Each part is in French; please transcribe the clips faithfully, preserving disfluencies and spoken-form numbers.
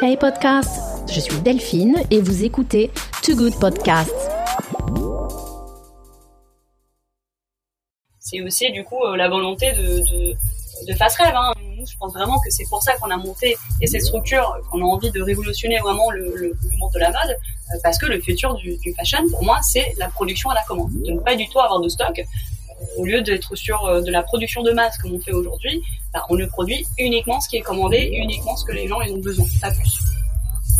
Hey podcast, je suis Delphine et vous écoutez Too Good Podcast. C'est aussi du coup la volonté de, de, de Phase Rêve. Hein. Je pense vraiment que c'est pour ça qu'on a monté et cette structure, qu'on a envie de révolutionner vraiment le, le, le monde de la mode, parce que le futur du, du fashion, pour moi, c'est la production à la commande. De ne pas du tout avoir de stock. Au lieu d'être sur de la production de masse comme on fait aujourd'hui, bah, on ne produit uniquement ce qui est commandé et uniquement ce que les gens ils ont besoin, pas plus.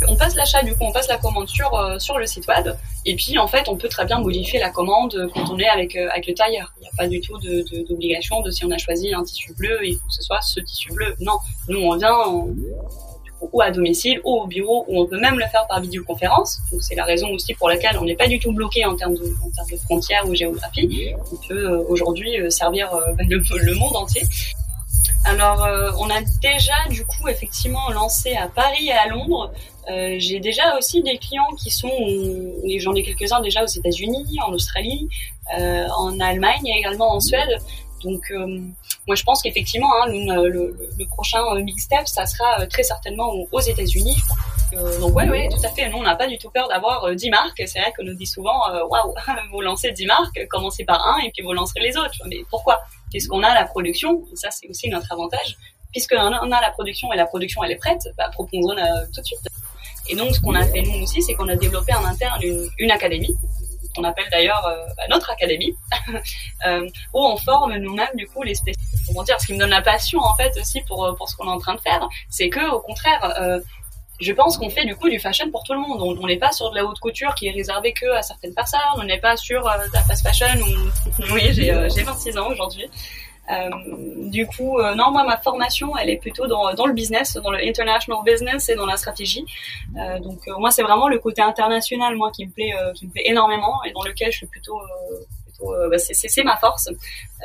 On passe l'achat, du coup, on passe la commande sur, euh, sur le site web. Et puis, en fait, on peut très bien modifier la commande quand on est avec, euh, avec le tailleur. Il n'y a pas du tout de, de, d'obligation de si on a choisi un tissu bleu, il faut que ce soit ce tissu bleu. Non, nous, on vient en, du coup, ou à domicile ou au bureau, ou on peut même le faire par vidéoconférence. Donc, c'est la raison aussi pour laquelle on n'est pas du tout bloqué en termes de, en termes de frontières ou géographie. On peut euh, aujourd'hui euh, servir euh, le, le monde entier. Alors, euh, on a déjà, du coup, effectivement lancé à Paris et à Londres. Euh, j'ai déjà aussi des clients qui sont, et j'en ai quelques-uns déjà aux États-Unis, en Australie, euh, en Allemagne et également en Suède. Donc, euh, moi, je pense qu'effectivement, hein, le, le, le prochain big step, ça sera très certainement aux États-Unis. Euh, donc, ouais, ouais, tout à fait. Nous, on n'a pas du tout peur d'avoir dix marques. C'est vrai qu'on nous dit souvent, waouh, wow, vous lancez dix marques, commencez par un et puis vous lancerez les autres. Mais pourquoi ? Puisqu'on a la production, et ça, c'est aussi notre avantage. Puisqu'on a la production et la production, elle est prête, bah, proposons-la tout de suite. Et donc, ce qu'on a fait, nous aussi, c'est qu'on a développé en interne une, une académie, qu'on appelle d'ailleurs euh, bah, notre académie, euh, où on forme nous-mêmes, du coup, les spécialistes. Comment dire, ce qui me donne la passion, en fait, aussi, pour, pour ce qu'on est en train de faire, c'est que, au contraire, euh, je pense qu'on fait, du coup, du fashion pour tout le monde. On n'est pas sur de la haute couture qui est réservée que à certaines personnes, on n'est pas sur euh, de la fast fashion où, oui, j'ai, euh, j'ai vingt-six ans aujourd'hui. Euh, du coup, euh, non, moi, ma formation, elle est plutôt dans, dans le business, dans le international business et dans la stratégie. Euh, donc, euh, moi, c'est vraiment le côté international, moi, qui me plaît, euh, qui me plaît énormément et dans lequel je suis plutôt, euh, plutôt, euh, bah, c'est, c'est, c'est ma force.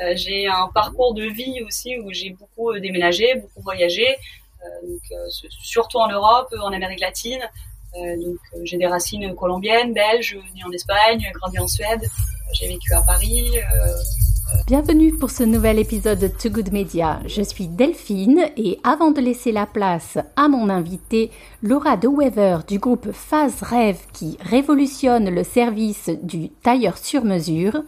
Euh, j'ai un parcours de vie aussi où j'ai beaucoup euh, déménagé, beaucoup voyagé, euh, donc euh, surtout en Europe, en Amérique latine. Euh, donc, euh, j'ai des racines colombiennes, belges, née en Espagne, grandi en Suède. J'ai vécu à Paris. Euh, Bienvenue pour ce nouvel épisode de Too Good Media. Je suis Delphine et avant de laisser la place à mon invitée, Laura Dewever du groupe Phase Rêve qui révolutionne le service du tailleur sur mesure,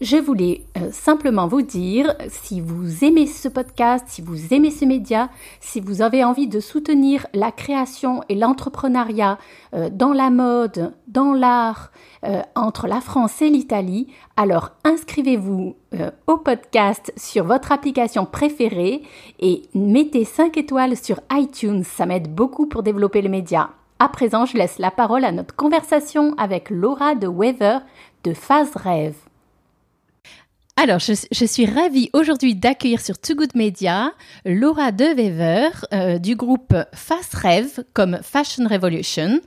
je voulais euh, simplement vous dire, si vous aimez ce podcast, si vous aimez ce média, si vous avez envie de soutenir la création et l'entrepreneuriat euh, dans la mode, dans l'art, euh, entre la France et l'Italie, alors inscrivez-vous euh, au podcast sur votre application préférée et mettez cinq étoiles sur iTunes, ça m'aide beaucoup pour développer le média. À présent, je laisse la parole à notre conversation avec Laura Dewever de Phase Rêve. Alors, je, je suis ravie aujourd'hui d'accueillir sur Too Good Media Laura Dewever euh, du groupe Phase Rêve comme Fashion Revolution,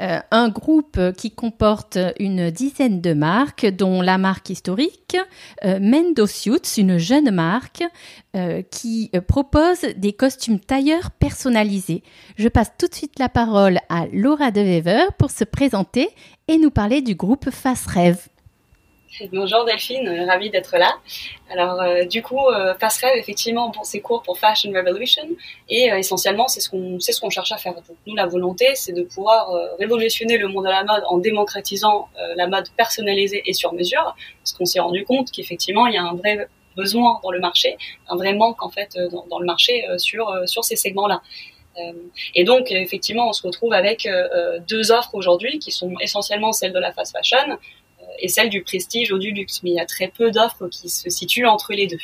euh, un groupe qui comporte une dizaine de marques, dont la marque historique euh, Mendo Suits, une jeune marque euh, qui propose des costumes tailleurs personnalisés. Je passe tout de suite la parole à Laura Dewever pour se présenter et nous parler du groupe Phase Rêve. Bonjour Delphine, ravie d'être là. Alors euh, du coup, euh, Phase Rêve, effectivement, bon, c'est court pour Fashion Revolution et euh, essentiellement, c'est ce qu'on c'est ce qu'on cherche à faire. Donc, nous, la volonté, c'est de pouvoir euh, révolutionner le monde de la mode en démocratisant euh, la mode personnalisée et sur mesure, parce qu'on s'est rendu compte qu'effectivement, il y a un vrai besoin dans le marché, un vrai manque en fait dans, dans le marché euh, sur euh, sur ces segments-là. Et donc, effectivement, on se retrouve avec euh, deux offres aujourd'hui qui sont essentiellement celles de la fast fashion et celle du prestige ou du luxe, mais il y a très peu d'offres qui se situent entre les deux.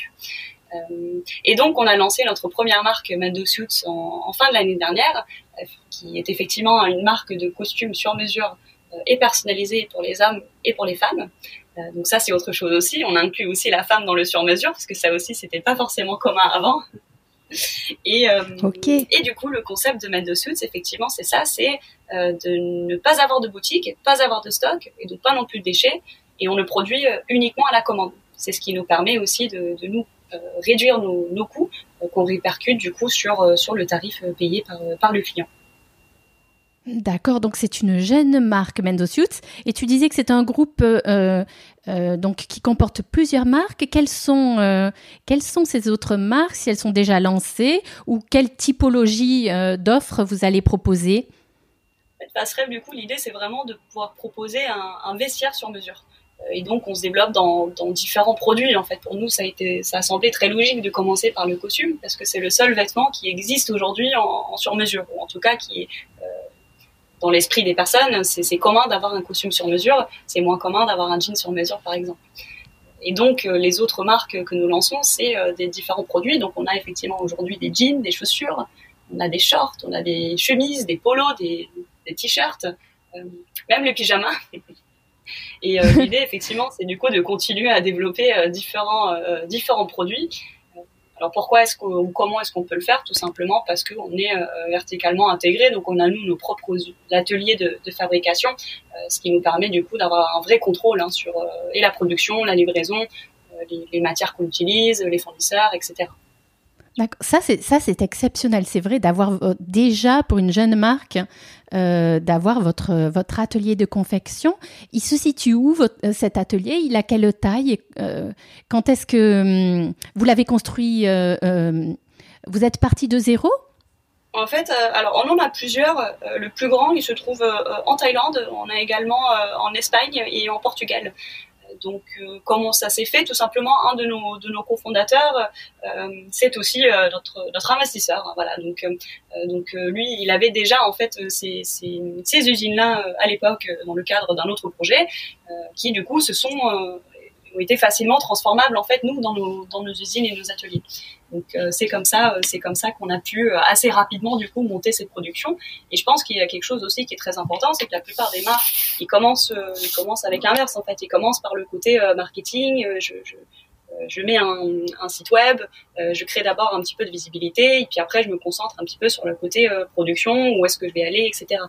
Euh, et donc, on a lancé notre première marque Mendo Suits en, en fin de l'année dernière, euh, qui est effectivement une marque de costumes sur mesure euh, et personnalisée pour les hommes et pour les femmes. Euh, donc ça, c'est autre chose aussi. On inclut aussi la femme dans le sur mesure, parce que ça aussi, c'était pas forcément commun avant. Et, euh, okay. et du coup, le concept de Mendo Suits, effectivement, c'est ça, c'est euh, de ne pas avoir de boutique, de pas avoir de stock, et donc pas non plus de déchets, et on le produit euh, uniquement à la commande. C'est ce qui nous permet aussi de, de nous euh, réduire nos, nos coûts euh, qu'on répercute du coup sur, euh, sur le tarif payé par, euh, par le client. D'accord, donc c'est une jeune marque, Mendo Suits. Et tu disais que c'est un groupe euh, euh, donc, qui comporte plusieurs marques. Quelles sont, euh, quelles sont ces autres marques, si elles sont déjà lancées, ou quelle typologie euh, d'offres vous allez proposer? Phase Rêve, du coup, l'idée, c'est vraiment de pouvoir proposer un, un vestiaire sur mesure. Et donc, on se développe dans, dans différents produits. En fait, pour nous, ça a, été, ça a semblé très logique de commencer par le costume, parce que c'est le seul vêtement qui existe aujourd'hui en, en sur-mesure, ou en tout cas qui est euh, dans l'esprit des personnes. C'est, c'est commun d'avoir un costume sur mesure, c'est moins commun d'avoir un jean sur mesure, par exemple. Et donc, euh, les autres marques que nous lançons, c'est euh, des différents produits. Donc, on a effectivement aujourd'hui des jeans, des chaussures, on a des shorts, on a des chemises, des polos, des, des t-shirts, euh, même les pyjamas. Et euh, l'idée, effectivement, c'est du coup de continuer à développer euh, différents, euh, différents produits. Alors, pourquoi est-ce qu'on, comment est-ce qu'on peut le faire? Tout simplement parce qu'on est euh, verticalement intégré. Donc, on a, nous, nos propres ateliers de, de fabrication, euh, ce qui nous permet, du coup, d'avoir un vrai contrôle hein, sur euh, et la production, la livraison, euh, les, les matières qu'on utilise, les fournisseurs, et cetera. D'accord. Ça, c'est, ça, c'est exceptionnel. C'est vrai d'avoir euh, déjà, pour une jeune marque, euh, d'avoir votre, votre atelier de confection. Il se situe où, votre, cet atelier? Il a quelle taille? euh, Quand est-ce que euh, vous l'avez construit? euh, euh, Vous êtes parti de zéro? En fait, euh, alors on en a plusieurs. Euh, le plus grand, il se trouve euh, en Thaïlande. On a également euh, en Espagne et en Portugal. Donc, euh, comment ça s'est fait? Tout simplement, un de nos, de nos cofondateurs, euh, c'est aussi euh, notre, notre investisseur. Hein, voilà. Donc, euh, donc euh, lui, il avait déjà en fait ces, ces, ces usines-là euh, à l'époque dans le cadre d'un autre projet, euh, qui du coup se sont euh, ont été facilement transformables en fait nous dans nos, dans nos usines et nos ateliers. Donc euh, c'est comme ça, euh, c'est comme ça qu'on a pu euh, assez rapidement du coup monter cette production. Et je pense qu'il y a quelque chose aussi qui est très important, c'est que la plupart des marques, ils commencent, euh, ils commencent avec l'inverse en fait. Ils commencent par le côté euh, marketing. Euh, je, je, euh, je mets un, un site web, euh, je crée d'abord un petit peu de visibilité, et puis après je me concentre un petit peu sur le côté euh, production, où est-ce que je vais aller, et cetera.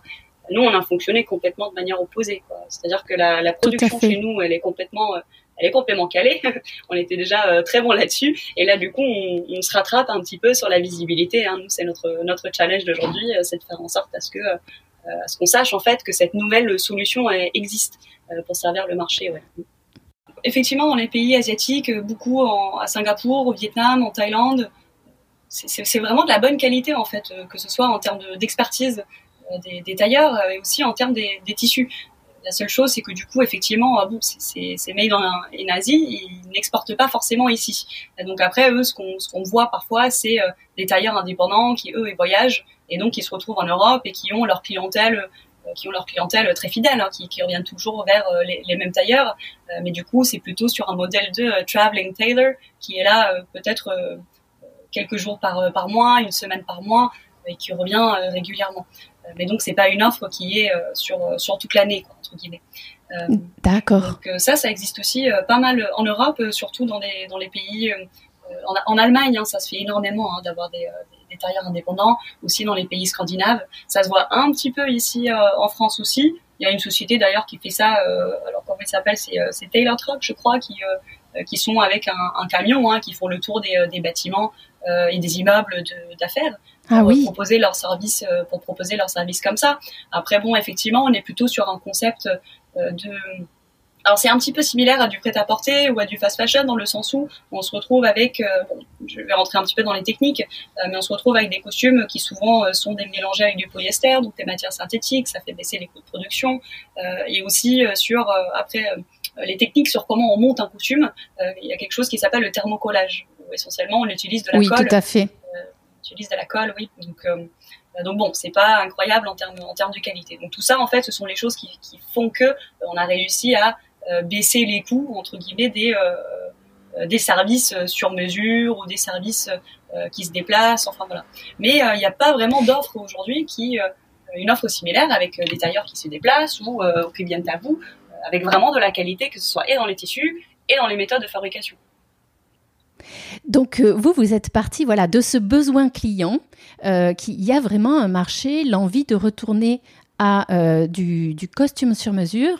Nous, on a fonctionné complètement de manière opposée, quoi. C'est-à-dire que la, la production chez nous, elle est complètement euh, Elle est complètement calée, on était déjà euh, très bon là-dessus, et là du coup on, on se rattrape un petit peu sur la visibilité. Hein. Nous, c'est notre notre challenge d'aujourd'hui, euh, c'est de faire en sorte à ce que euh, à ce qu'on sache en fait que cette nouvelle solution euh, existe euh, pour servir le marché. Ouais. Effectivement, dans les pays asiatiques, beaucoup en, à Singapour, au Vietnam, en Thaïlande, c'est, c'est, c'est vraiment de la bonne qualité en fait, euh, que ce soit en termes de, d'expertise euh, des, des tailleurs euh, et aussi en termes des, des tissus. La seule chose, c'est que du coup, effectivement, bon, c'est, c'est, c'est made in Asie, ils n'exportent pas forcément ici. Et donc après, eux, ce qu'on, ce qu'on voit parfois, c'est euh, des tailleurs indépendants qui, eux, ils voyagent et donc qui se retrouvent en Europe et qui ont leur clientèle, euh, qui ont leur clientèle très fidèle, hein, qui, qui reviennent toujours vers euh, les, les mêmes tailleurs. Euh, mais du coup, c'est plutôt sur un modèle de euh, traveling tailor qui est là euh, peut-être euh, quelques jours par, euh, par mois, une semaine par mois, et qui revient euh, régulièrement. Mais donc, c'est pas une offre qui est euh, sur, sur toute l'année, quoi, entre guillemets. Euh, D'accord. Donc, euh, ça, ça existe aussi euh, pas mal en Europe, euh, surtout dans les, dans les pays... Euh, en, en Allemagne, hein, ça se fait énormément hein, d'avoir des, euh, des, des tailleurs indépendants, aussi dans les pays scandinaves. Ça se voit un petit peu ici euh, en France aussi. Il y a une société, d'ailleurs, qui fait ça. Euh, alors, comment il s'appelle? C'est, euh, c'est Taylor Truck, je crois, qui, euh, qui sont avec un, un camion, hein, qui font le tour des, des bâtiments euh, et des immeubles de, d'affaires. Pour, ah oui. proposer leur service, pour proposer leur service comme ça. Après, bon, effectivement, on est plutôt sur un concept de... Alors, c'est un petit peu similaire à du prêt-à-porter ou à du fast fashion, dans le sens où on se retrouve avec... Bon, je vais rentrer un petit peu dans les techniques, mais on se retrouve avec des costumes qui souvent sont des mélangés avec du polyester, donc des matières synthétiques, ça fait baisser les coûts de production. Et aussi sur, après, les techniques sur comment on monte un costume, il y a quelque chose qui s'appelle le thermocollage, où essentiellement, on utilise de la oui, colle. Oui, tout à fait. Utilise de la colle, oui. Donc, euh, donc bon, c'est pas incroyable en termes en termes de qualité. Donc tout ça, en fait, ce sont les choses qui, qui font que euh, on a réussi à euh, baisser les coûts entre guillemets des euh, des services sur mesure ou des services euh, qui se déplacent. Enfin voilà. Mais il euh, n'y a pas vraiment d'offre aujourd'hui qui euh, une offre similaire avec euh, des tailleurs qui se déplacent ou euh, qui viennent à vous euh, avec vraiment de la qualité, que ce soit et dans les tissus et dans les méthodes de fabrication. Donc, euh, vous, vous êtes parti voilà, de ce besoin client, euh, qu'il y a vraiment un marché, l'envie de retourner à euh, du, du costume sur mesure,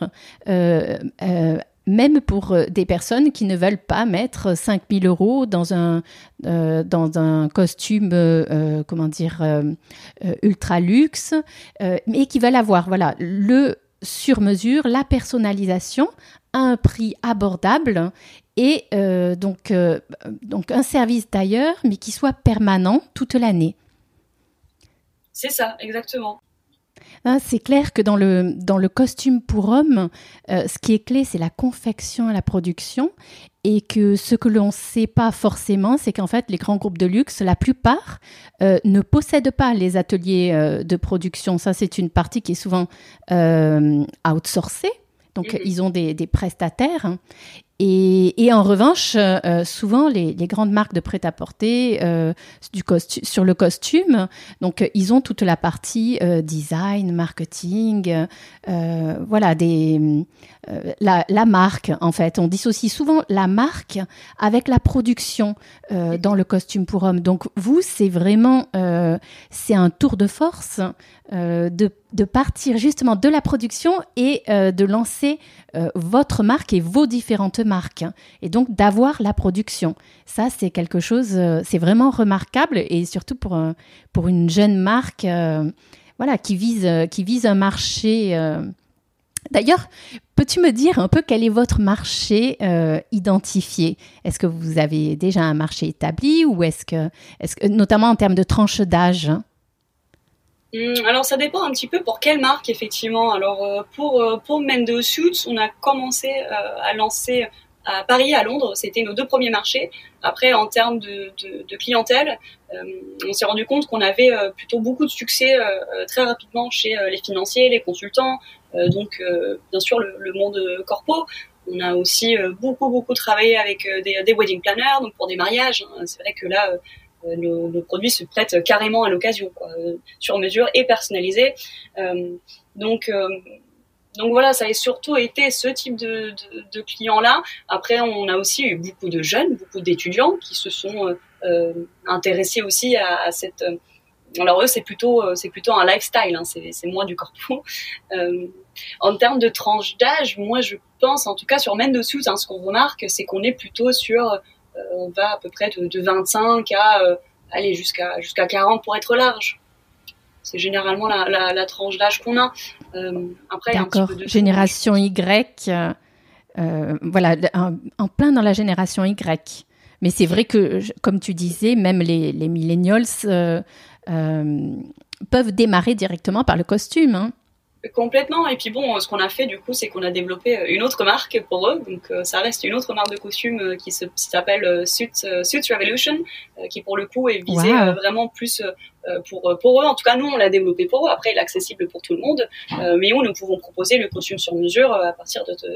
euh, euh, même pour des personnes qui ne veulent pas mettre cinq mille euros dans un, euh, dans un costume, euh, comment dire, euh, ultra luxe, euh, mais qui veulent avoir, voilà, le sur-mesure, la personnalisation à un prix abordable et euh, donc, euh, donc un service tailleur, mais qui soit permanent toute l'année. C'est ça, exactement. Ah, c'est clair que dans le, dans le costume pour homme, euh, ce qui est clé, c'est la confection et la production. Et que ce que l'on ne sait pas forcément, c'est qu'en fait, les grands groupes de luxe, la plupart, euh, ne possèdent pas les ateliers euh, de production. Ça, c'est une partie qui est souvent euh, outsourcée. Donc, mmh. ils ont des, des prestataires. Hein. Et, et en revanche, euh, souvent, les, les grandes marques de prêt-à-porter euh, du costu- sur le costume, donc euh, ils ont toute la partie euh, design, marketing, euh, voilà, des, euh, la, la marque, en fait. On dissocie souvent la marque avec la production euh, dans le costume pour homme. Donc, vous, c'est vraiment, euh, c'est un tour de force euh, de, de partir justement de la production et euh, de lancer euh, votre marque et vos différentes marque et donc d'avoir la production. Ça, c'est quelque chose, c'est vraiment remarquable et surtout pour, pour une jeune marque euh, voilà, qui, vise, qui vise un marché. Euh. D'ailleurs, peux-tu me dire un peu quel est votre marché euh, identifié ? Est-ce que vous avez déjà un marché établi ou est-ce que, est-ce que notamment en termes de tranche d'âge ? Alors, ça dépend un petit peu pour quelle marque, effectivement. Alors, pour, pour Mendo Suits, on a commencé à lancer à Paris et à Londres. C'était nos deux premiers marchés. Après, en termes de, de, de clientèle, on s'est rendu compte qu'on avait plutôt beaucoup de succès très rapidement chez les financiers, les consultants, donc bien sûr le, le monde corpo. On a aussi beaucoup, beaucoup travaillé avec des, des wedding planners, donc pour des mariages. C'est vrai que là... Nos, nos produits se prêtent carrément à l'occasion, quoi, sur mesure et personnalisés. Euh, donc, euh, donc voilà, ça a surtout été ce type de, de, de clients-là. Après, on a aussi eu beaucoup de jeunes, beaucoup d'étudiants qui se sont euh, intéressés aussi à, à cette. Alors eux, c'est plutôt, c'est plutôt un lifestyle, hein, c'est, c'est moins du corpo. Euh, en termes de tranche d'âge, moi, je pense, en tout cas sur Mendo Suits, hein, ce qu'on remarque, c'est qu'on est plutôt sur Euh, on va à peu près de, de vingt-cinq à euh, aller jusqu'à jusqu'à quarante pour être large. C'est généralement la, la, la tranche d'âge qu'on a. Euh, après, d'accord. Un petit peu de génération Y, euh, voilà, en, en plein dans la génération Y. Mais c'est vrai que, comme tu disais, même les, les millennials euh, euh, peuvent démarrer directement par le costume, hein. Complètement. Et puis bon, ce qu'on a fait du coup, c'est qu'on a développé une autre marque pour eux. Donc euh, ça reste une autre marque de costume euh, qui, se, qui s'appelle euh, Suits, euh, Suits Revolution, euh, qui pour le coup est visée wow. euh, vraiment plus euh, pour, pour eux. En tout cas, nous, on l'a développé pour eux. Après, il est accessible pour tout le monde. Euh, mais où nous pouvons proposer le costume sur mesure à partir de... de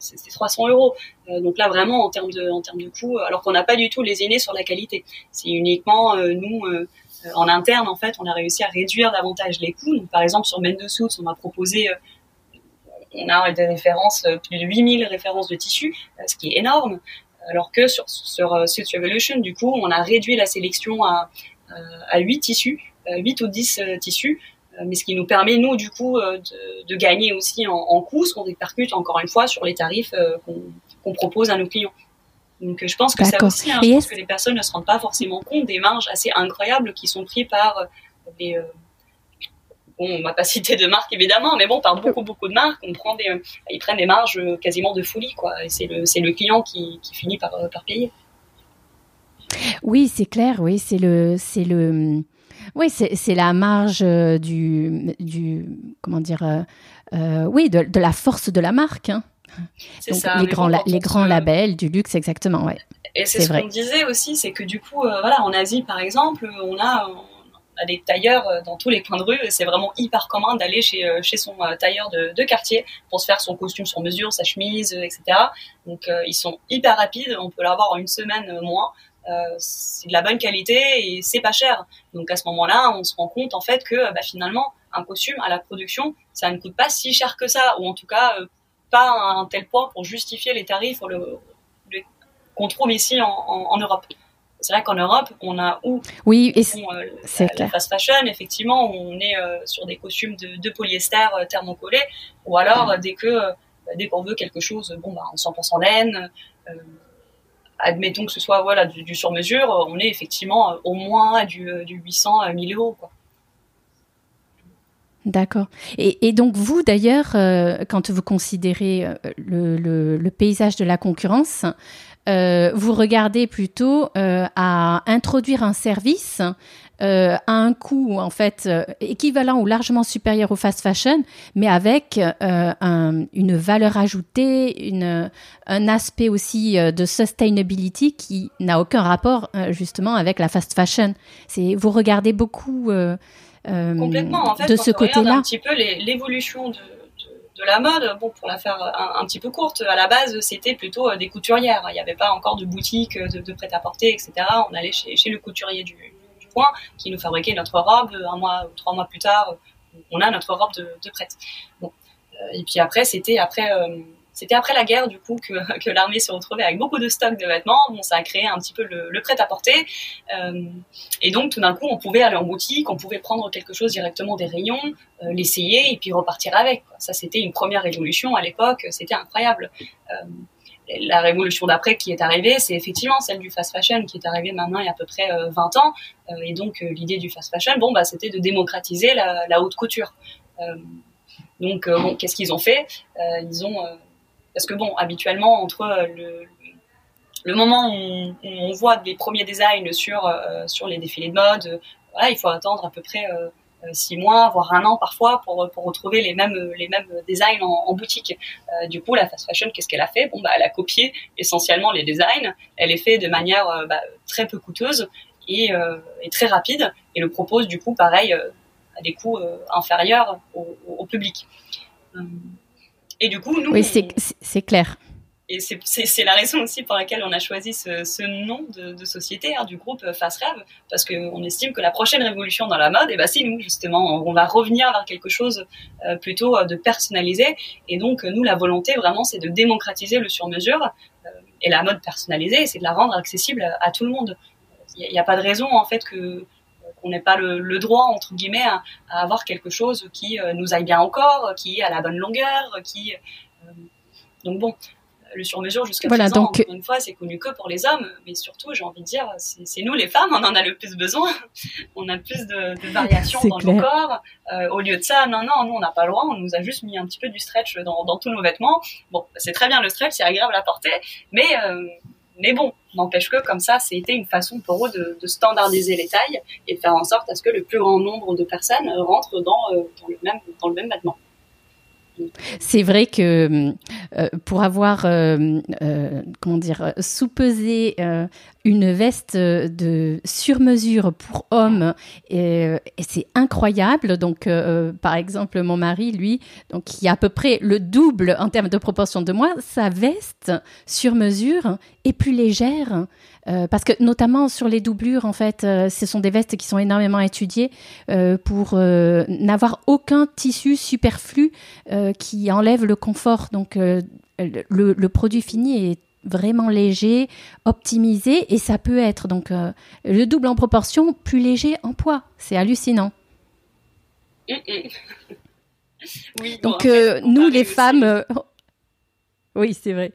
C'est, c'est trois cents euros. Euh, donc là, vraiment, en termes de, en termes de coût, alors qu'on n'a pas du tout lésiné sur la qualité. C'est uniquement euh, nous, euh, en interne, en fait, on a réussi à réduire davantage les coûts. Donc, par exemple, sur Mendo Suits, on a proposé, euh, on a des références, euh, plus de huit mille références de tissus, euh, ce qui est énorme. Alors que sur, sur euh, Suits Revolution, du coup, on a réduit la sélection à, euh, à huit tissus, euh, huit ou dix euh, tissus. Mais ce qui nous permet, nous, du coup, de, de gagner aussi en, en coûts, ce qu'on répercute, encore une fois, sur les tarifs euh, qu'on, qu'on propose à nos clients. Donc, je pense que ça aussi, hein, je pense que les personnes ne se rendent pas forcément compte des marges assez incroyables qui sont prises par des... Euh, bon, on ne va pas citer de marques, évidemment, mais bon, par beaucoup, beaucoup de marques, on prend des, ils prennent des marges quasiment de folie, quoi. Et c'est le, c'est le client qui, qui finit par, par payer. Oui, c'est clair, oui, c'est le... C'est le... Oui, c'est, c'est la marge du, du comment dire, euh, euh, oui, de, de la force de la marque, hein. C'est donc, ça. Les grands, la, les grands labels du luxe, exactement, ouais. Et c'est, c'est ce vrai. Qu'on disait aussi, c'est que du coup, euh, voilà, en Asie, par exemple, on a, on a des tailleurs dans tous les coins de rue. Et c'est vraiment hyper commun d'aller chez, chez son tailleur de, de quartier pour se faire son costume sur mesure, sa chemise, et cetera. Donc, euh, ils sont hyper rapides. On peut l'avoir en une semaine, moins. Euh, c'est de la bonne qualité et c'est pas cher. Donc à ce moment-là, on se rend compte en fait que bah, finalement, un costume à la production, ça ne coûte pas si cher que ça, ou en tout cas euh, pas à un tel point pour justifier les tarifs ou le, le, qu'on trouve ici en, en, en Europe. C'est vrai qu'en Europe, on a où oui, et on, euh, c'est la, la fast fashion, effectivement, on est euh, sur des costumes de, de polyester euh, thermocollés, ou alors mmh. dès que euh, dès qu'on veut quelque chose, bon, bah, en cent pour cent laine, euh, admettons que ce soit voilà, du, du sur-mesure, on est effectivement au moins à du, du huit cents à mille euros, quoi. D'accord. Et, et donc, vous, d'ailleurs, euh, quand vous considérez le, le, le paysage de la concurrence, euh, vous regardez plutôt euh, à introduire un service euh, à un coût, en fait, euh, équivalent ou largement supérieur au fast fashion, mais avec euh, un, une valeur ajoutée, une, un aspect aussi de sustainability qui n'a aucun rapport, euh, justement, avec la fast fashion. C'est, vous regardez beaucoup... Euh, Euh, Complètement, en fait, de quand ce on côté-là. Regarde un petit peu les, l'évolution de, de, de la mode, bon, pour la faire un, un petit peu courte, à la base, c'était plutôt des couturières. Il n'y avait pas encore de boutique de, de prêt-à-porter, et cetera. On allait chez, chez le couturier du, du coin qui nous fabriquait notre robe. Un mois ou trois mois plus tard, on a notre robe de, de prête. Bon. Et puis après, c'était après... Euh, C'était après la guerre, du coup, que, que l'armée se retrouvait avec beaucoup de stocks de vêtements. Bon, ça a créé un petit peu le, le prêt-à-porter. Euh, et donc, tout d'un coup, on pouvait aller en boutique, on pouvait prendre quelque chose directement des rayons, euh, l'essayer et puis repartir avec. Ça, c'était une première révolution à l'époque. C'était incroyable. Euh, la révolution d'après qui est arrivée, c'est effectivement celle du fast fashion qui est arrivée maintenant il y a à peu près euh, vingt ans. Euh, et donc, euh, l'idée du fast fashion, bon, bah, c'était de démocratiser la, la haute couture. Euh, donc, euh, bon, qu'est-ce qu'ils ont fait ? euh, Ils ont... Euh, Parce que bon, habituellement, entre le, le moment où on, où on voit les premiers designs sur, euh, sur les défilés de mode, euh, voilà, il faut attendre à peu près euh, six mois, voire un an parfois, pour, pour retrouver les mêmes, les mêmes designs en, en boutique. Euh, du coup, la fast fashion, qu'est-ce qu'elle a fait ? Bon, bah, elle a copié essentiellement les designs. Elle les fait de manière euh, bah, très peu coûteuse et, euh, et très rapide, et le propose du coup, pareil, euh, à des coûts euh, inférieurs au, au public. Euh, Et du coup, nous, oui, c'est, c'est clair. Et c'est, c'est, c'est la raison aussi pour laquelle on a choisi ce, ce nom de, de société, hein, du groupe Phase Rêve, parce qu'on estime que la prochaine révolution dans la mode, eh ben, c'est nous, justement. On va revenir vers quelque chose euh, plutôt de personnalisé. Et donc, nous, la volonté, vraiment, c'est de démocratiser le sur-mesure euh, et la mode personnalisée, c'est de la rendre accessible à, à tout le monde. Il n'y a, a pas de raison, en fait, que... qu'on n'ait pas le, le droit, entre guillemets, à, à avoir quelque chose qui euh, nous aille bien au corps, qui est à la bonne longueur, qui... Euh, donc bon, le sur-mesure jusqu'à voilà, présent, donc... encore une fois, c'est connu que pour les hommes, mais surtout, j'ai envie de dire, c'est, c'est nous les femmes, on en a le plus besoin, on a plus de, de variations dans clair. le corps, euh, au lieu de ça, non, non, nous, on n'a pas le droit, on nous a juste mis un petit peu du stretch dans, dans tous nos vêtements. Bon, c'est très bien le stretch, c'est agréable à porter, mais... Euh, Mais bon, n'empêche que comme ça, c'était une façon pour eux de, de standardiser les tailles et de faire en sorte à ce que le plus grand nombre de personnes rentrent dans, euh, dans, le, même, dans le même vêtement. C'est vrai que euh, pour avoir euh, euh, comment dire, sous-pesé euh, une veste de sur-mesure pour hommes, et, et c'est incroyable. Donc, euh, par exemple, mon mari, lui, donc, qui a à peu près le double en termes de proportion de moi, sa veste sur-mesure est plus légère. Euh, parce que notamment sur les doublures, en fait, euh, ce sont des vestes qui sont énormément étudiées euh, pour euh, n'avoir aucun tissu superflu euh, qui enlève le confort. Donc, euh, le, le produit fini est vraiment léger, optimisé, et ça peut être donc euh, le double en proportion, plus léger en poids. C'est hallucinant. Oui, donc, bon, euh, en fait, nous, les femmes... Euh... Oui, c'est vrai.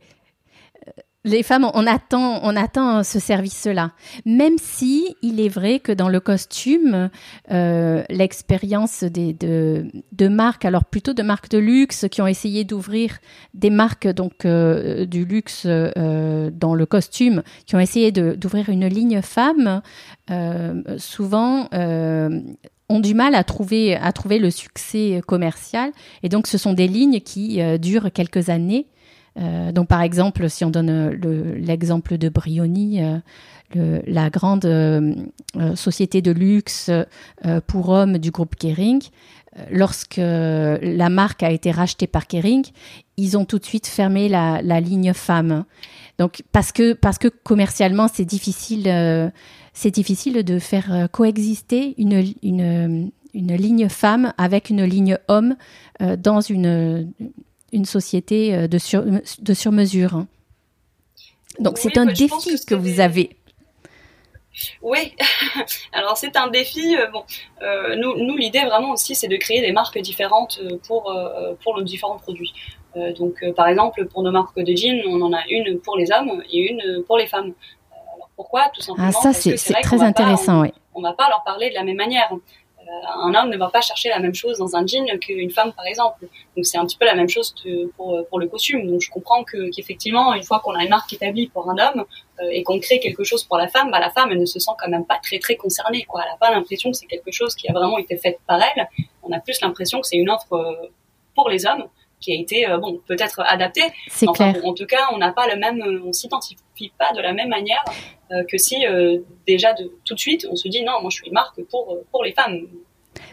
Les femmes, on attend, on attend ce service-là. Même si il est vrai que dans le costume, euh, l'expérience des, de, de marques, alors plutôt de marques de luxe qui ont essayé d'ouvrir des marques donc euh, du luxe euh, dans le costume, qui ont essayé de, d'ouvrir une ligne femme, euh, souvent euh, ont du mal à trouver, à trouver le succès commercial. Et donc, ce sont des lignes qui euh, durent quelques années. Euh, donc, par exemple, si on donne le, l'exemple de Brioni, euh, le, la grande euh, société de luxe euh, pour hommes du groupe Kering, euh, lorsque la marque a été rachetée par Kering, ils ont tout de suite fermé la, la ligne femme. Donc, parce que, parce que commercialement, c'est difficile, euh, c'est difficile de faire coexister une, une, une ligne femme avec une ligne homme euh, dans une... une société de, sur, de sur-mesure. Donc, oui, c'est un défi que, que, que vous avez. Oui, alors c'est un défi. Bon, euh, nous, nous, l'idée vraiment aussi, c'est de créer des marques différentes pour, euh, pour nos différents produits. Euh, donc, euh, par exemple, pour nos marques de jeans, on en a une pour les hommes et une pour les femmes. Euh, alors pourquoi? Tout simplement. Ah, ça, parce c'est, que c'est, c'est très intéressant, pas, oui. On ne va pas leur parler de la même manière. Euh, un homme ne va pas chercher la même chose dans un jean qu'une femme, par exemple. Donc, c'est un petit peu la même chose que pour, pour le costume. Donc, je comprends que, qu'effectivement, une fois qu'on a une marque établie pour un homme euh, et qu'on crée quelque chose pour la femme, bah, la femme, elle ne se sent quand même pas très, très concernée, quoi. Elle n'a pas l'impression que c'est quelque chose qui a vraiment été fait par elle. On a plus l'impression que c'est une offre euh, pour les hommes, qui a été euh, bon peut-être adapté. C'est enfin, clair. En tout cas, on n'a pas le même, on s'identifie pas de la même manière euh, que si euh, déjà de, tout de suite on se dit non, moi je suis une marque pour pour les femmes.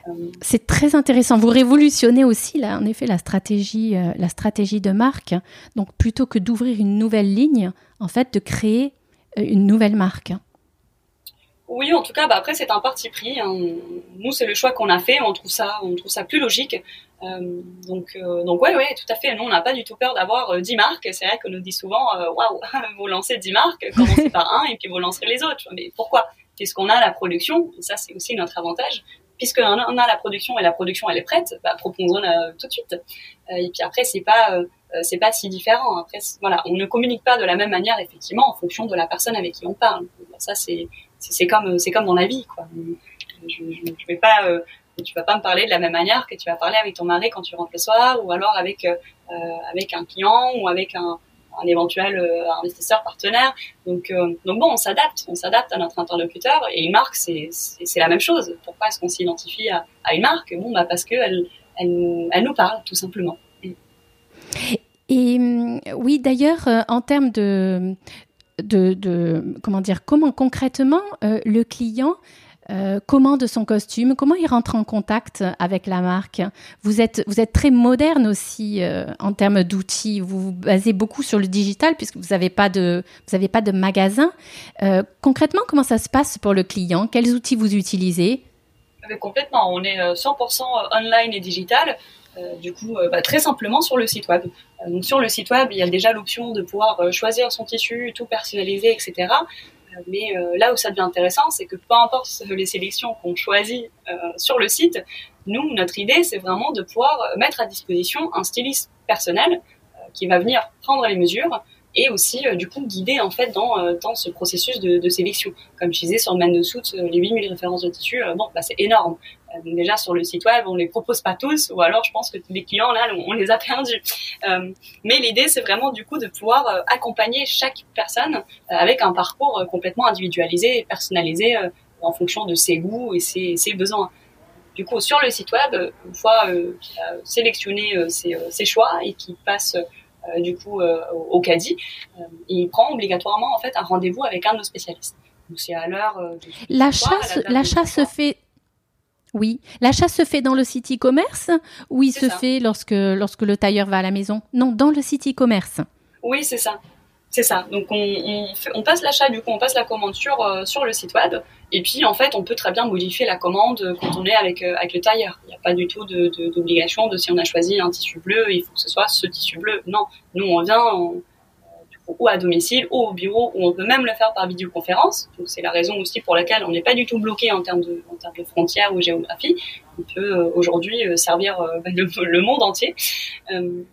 Euh... C'est très intéressant. Vous révolutionnez aussi là, en effet, la stratégie euh, la stratégie de marque. Donc plutôt que d'ouvrir une nouvelle ligne, en fait, de créer euh, une nouvelle marque. Oui, en tout cas, bah après c'est un parti pris. Hein. Nous, c'est le choix qu'on a fait. On trouve ça, on trouve ça plus logique. Euh, donc, euh, donc ouais, ouais, tout à fait. Nous, on n'a pas du tout peur d'avoir euh, dix marques. C'est vrai qu'on nous dit souvent, waouh, wow, vous lancez dix marques, commencez par un et puis vous lancerez les autres. Mais pourquoi? Puisqu'on a la production. Ça, c'est aussi notre avantage. Puisqu'on a la production et la production, elle est prête. Bah, proposons-la tout de suite. Euh, et puis après, c'est pas, euh, c'est pas si différent. Après, voilà, on ne communique pas de la même manière, effectivement, en fonction de la personne avec qui on parle. Ça, c'est, c'est, c'est comme, c'est comme dans la vie, quoi. Je, je, je vais pas. Euh, Tu vas pas me parler de la même manière que tu vas parler avec ton mari quand tu rentres le soir, ou alors avec euh, avec un client ou avec un, un éventuel euh, investisseur partenaire. Donc euh, donc bon, on s'adapte, on s'adapte à notre interlocuteur. Et une marque, c'est c'est, c'est la même chose. Pourquoi est-ce qu'on s'identifie à, à une marque? Bon, bah parce que elle elle, elle nous parle, tout simplement. Et oui, d'ailleurs, en termes de de, de comment dire, comment concrètement euh, le client Euh, commande son costume, comment il rentre en contact avec la marque? Vous êtes, vous êtes très moderne aussi euh, en termes d'outils. Vous vous basez beaucoup sur le digital puisque vous n'avez pas de, vous n'avez pas de magasin. Euh, concrètement, comment ça se passe pour le client? Quels outils vous utilisez? Mais complètement, on est cent pour cent online et digital. Euh, du coup, euh, bah, très simplement sur le site web. Euh, donc sur le site web, il y a déjà l'option de pouvoir choisir son tissu, tout personnaliser, et cetera. Mais euh, là où ça devient intéressant, c'est que peu importe les sélections qu'on choisit euh, sur le site, nous, notre idée, c'est vraiment de pouvoir mettre à disposition un styliste personnel euh, qui va venir prendre les mesures et aussi, euh, du coup, guider en fait dans, euh, dans ce processus de, de sélection. Comme je disais, sur le Mendo Suits, les huit mille références de tissus, euh, bon, bah, c'est énorme. Euh, donc déjà, sur le site web, on les propose pas tous, ou alors je pense que les clients, là, on, on les a perdus. Euh, mais l'idée, c'est vraiment, du coup, de pouvoir euh, accompagner chaque personne euh, avec un parcours euh, complètement individualisé et personnalisé euh, en fonction de ses goûts et ses, ses besoins. Du coup, sur le site web, une fois euh, qu'il a sélectionné euh, ses, euh, ses choix et qu'il passe... Euh, Euh, du coup euh, au, au caddie, euh, il prend obligatoirement en fait un rendez-vous avec un de nos spécialistes. Donc c'est à l'heure euh, de l'achat, l'achat se fait oui, l'achat se fait dans le site e-commerce ou il c'est se ça. fait lorsque lorsque le tailleur va à la maison? Non, dans le site e-commerce. Oui, c'est ça. C'est ça. Donc on on, fait, on passe l'achat, du coup on passe la commande sur euh, sur le site web et puis en fait on peut très bien modifier la commande quand on est avec euh, avec le tailleur. Il n'y a pas du tout de, de d'obligation de si on a choisi un tissu bleu, il faut que ce soit ce tissu bleu. Non, nous on vient on, du coup, ou à domicile ou au bureau, ou on peut même le faire par vidéoconférence. Donc c'est la raison aussi pour laquelle on n'est pas du tout bloqué en termes de en termes de frontières ou géographie. On peut euh, aujourd'hui euh, servir euh, le, le monde entier. Euh,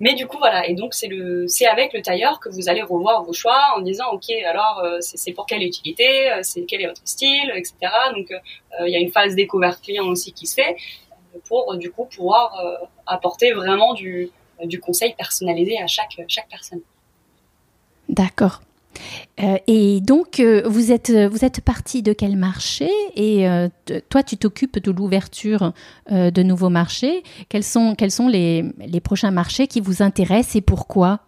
Mais du coup, voilà. Et donc, c'est le, c'est avec le tailleur que vous allez revoir vos choix en disant, OK, alors, euh, c'est, c'est pour quelle utilité, euh, c'est, quel est votre style, et cetera. Donc, il euh, y a une phase découverte client aussi qui se fait pour, euh, du coup, pouvoir euh, apporter vraiment du, euh, du conseil personnalisé à chaque, chaque personne. D'accord. Euh, et donc, euh, vous êtes, vous êtes partie de quel marché? Et euh, t- toi, tu t'occupes de l'ouverture euh, de nouveaux marchés. Quels sont, quels sont les, les prochains marchés qui vous intéressent et pourquoi?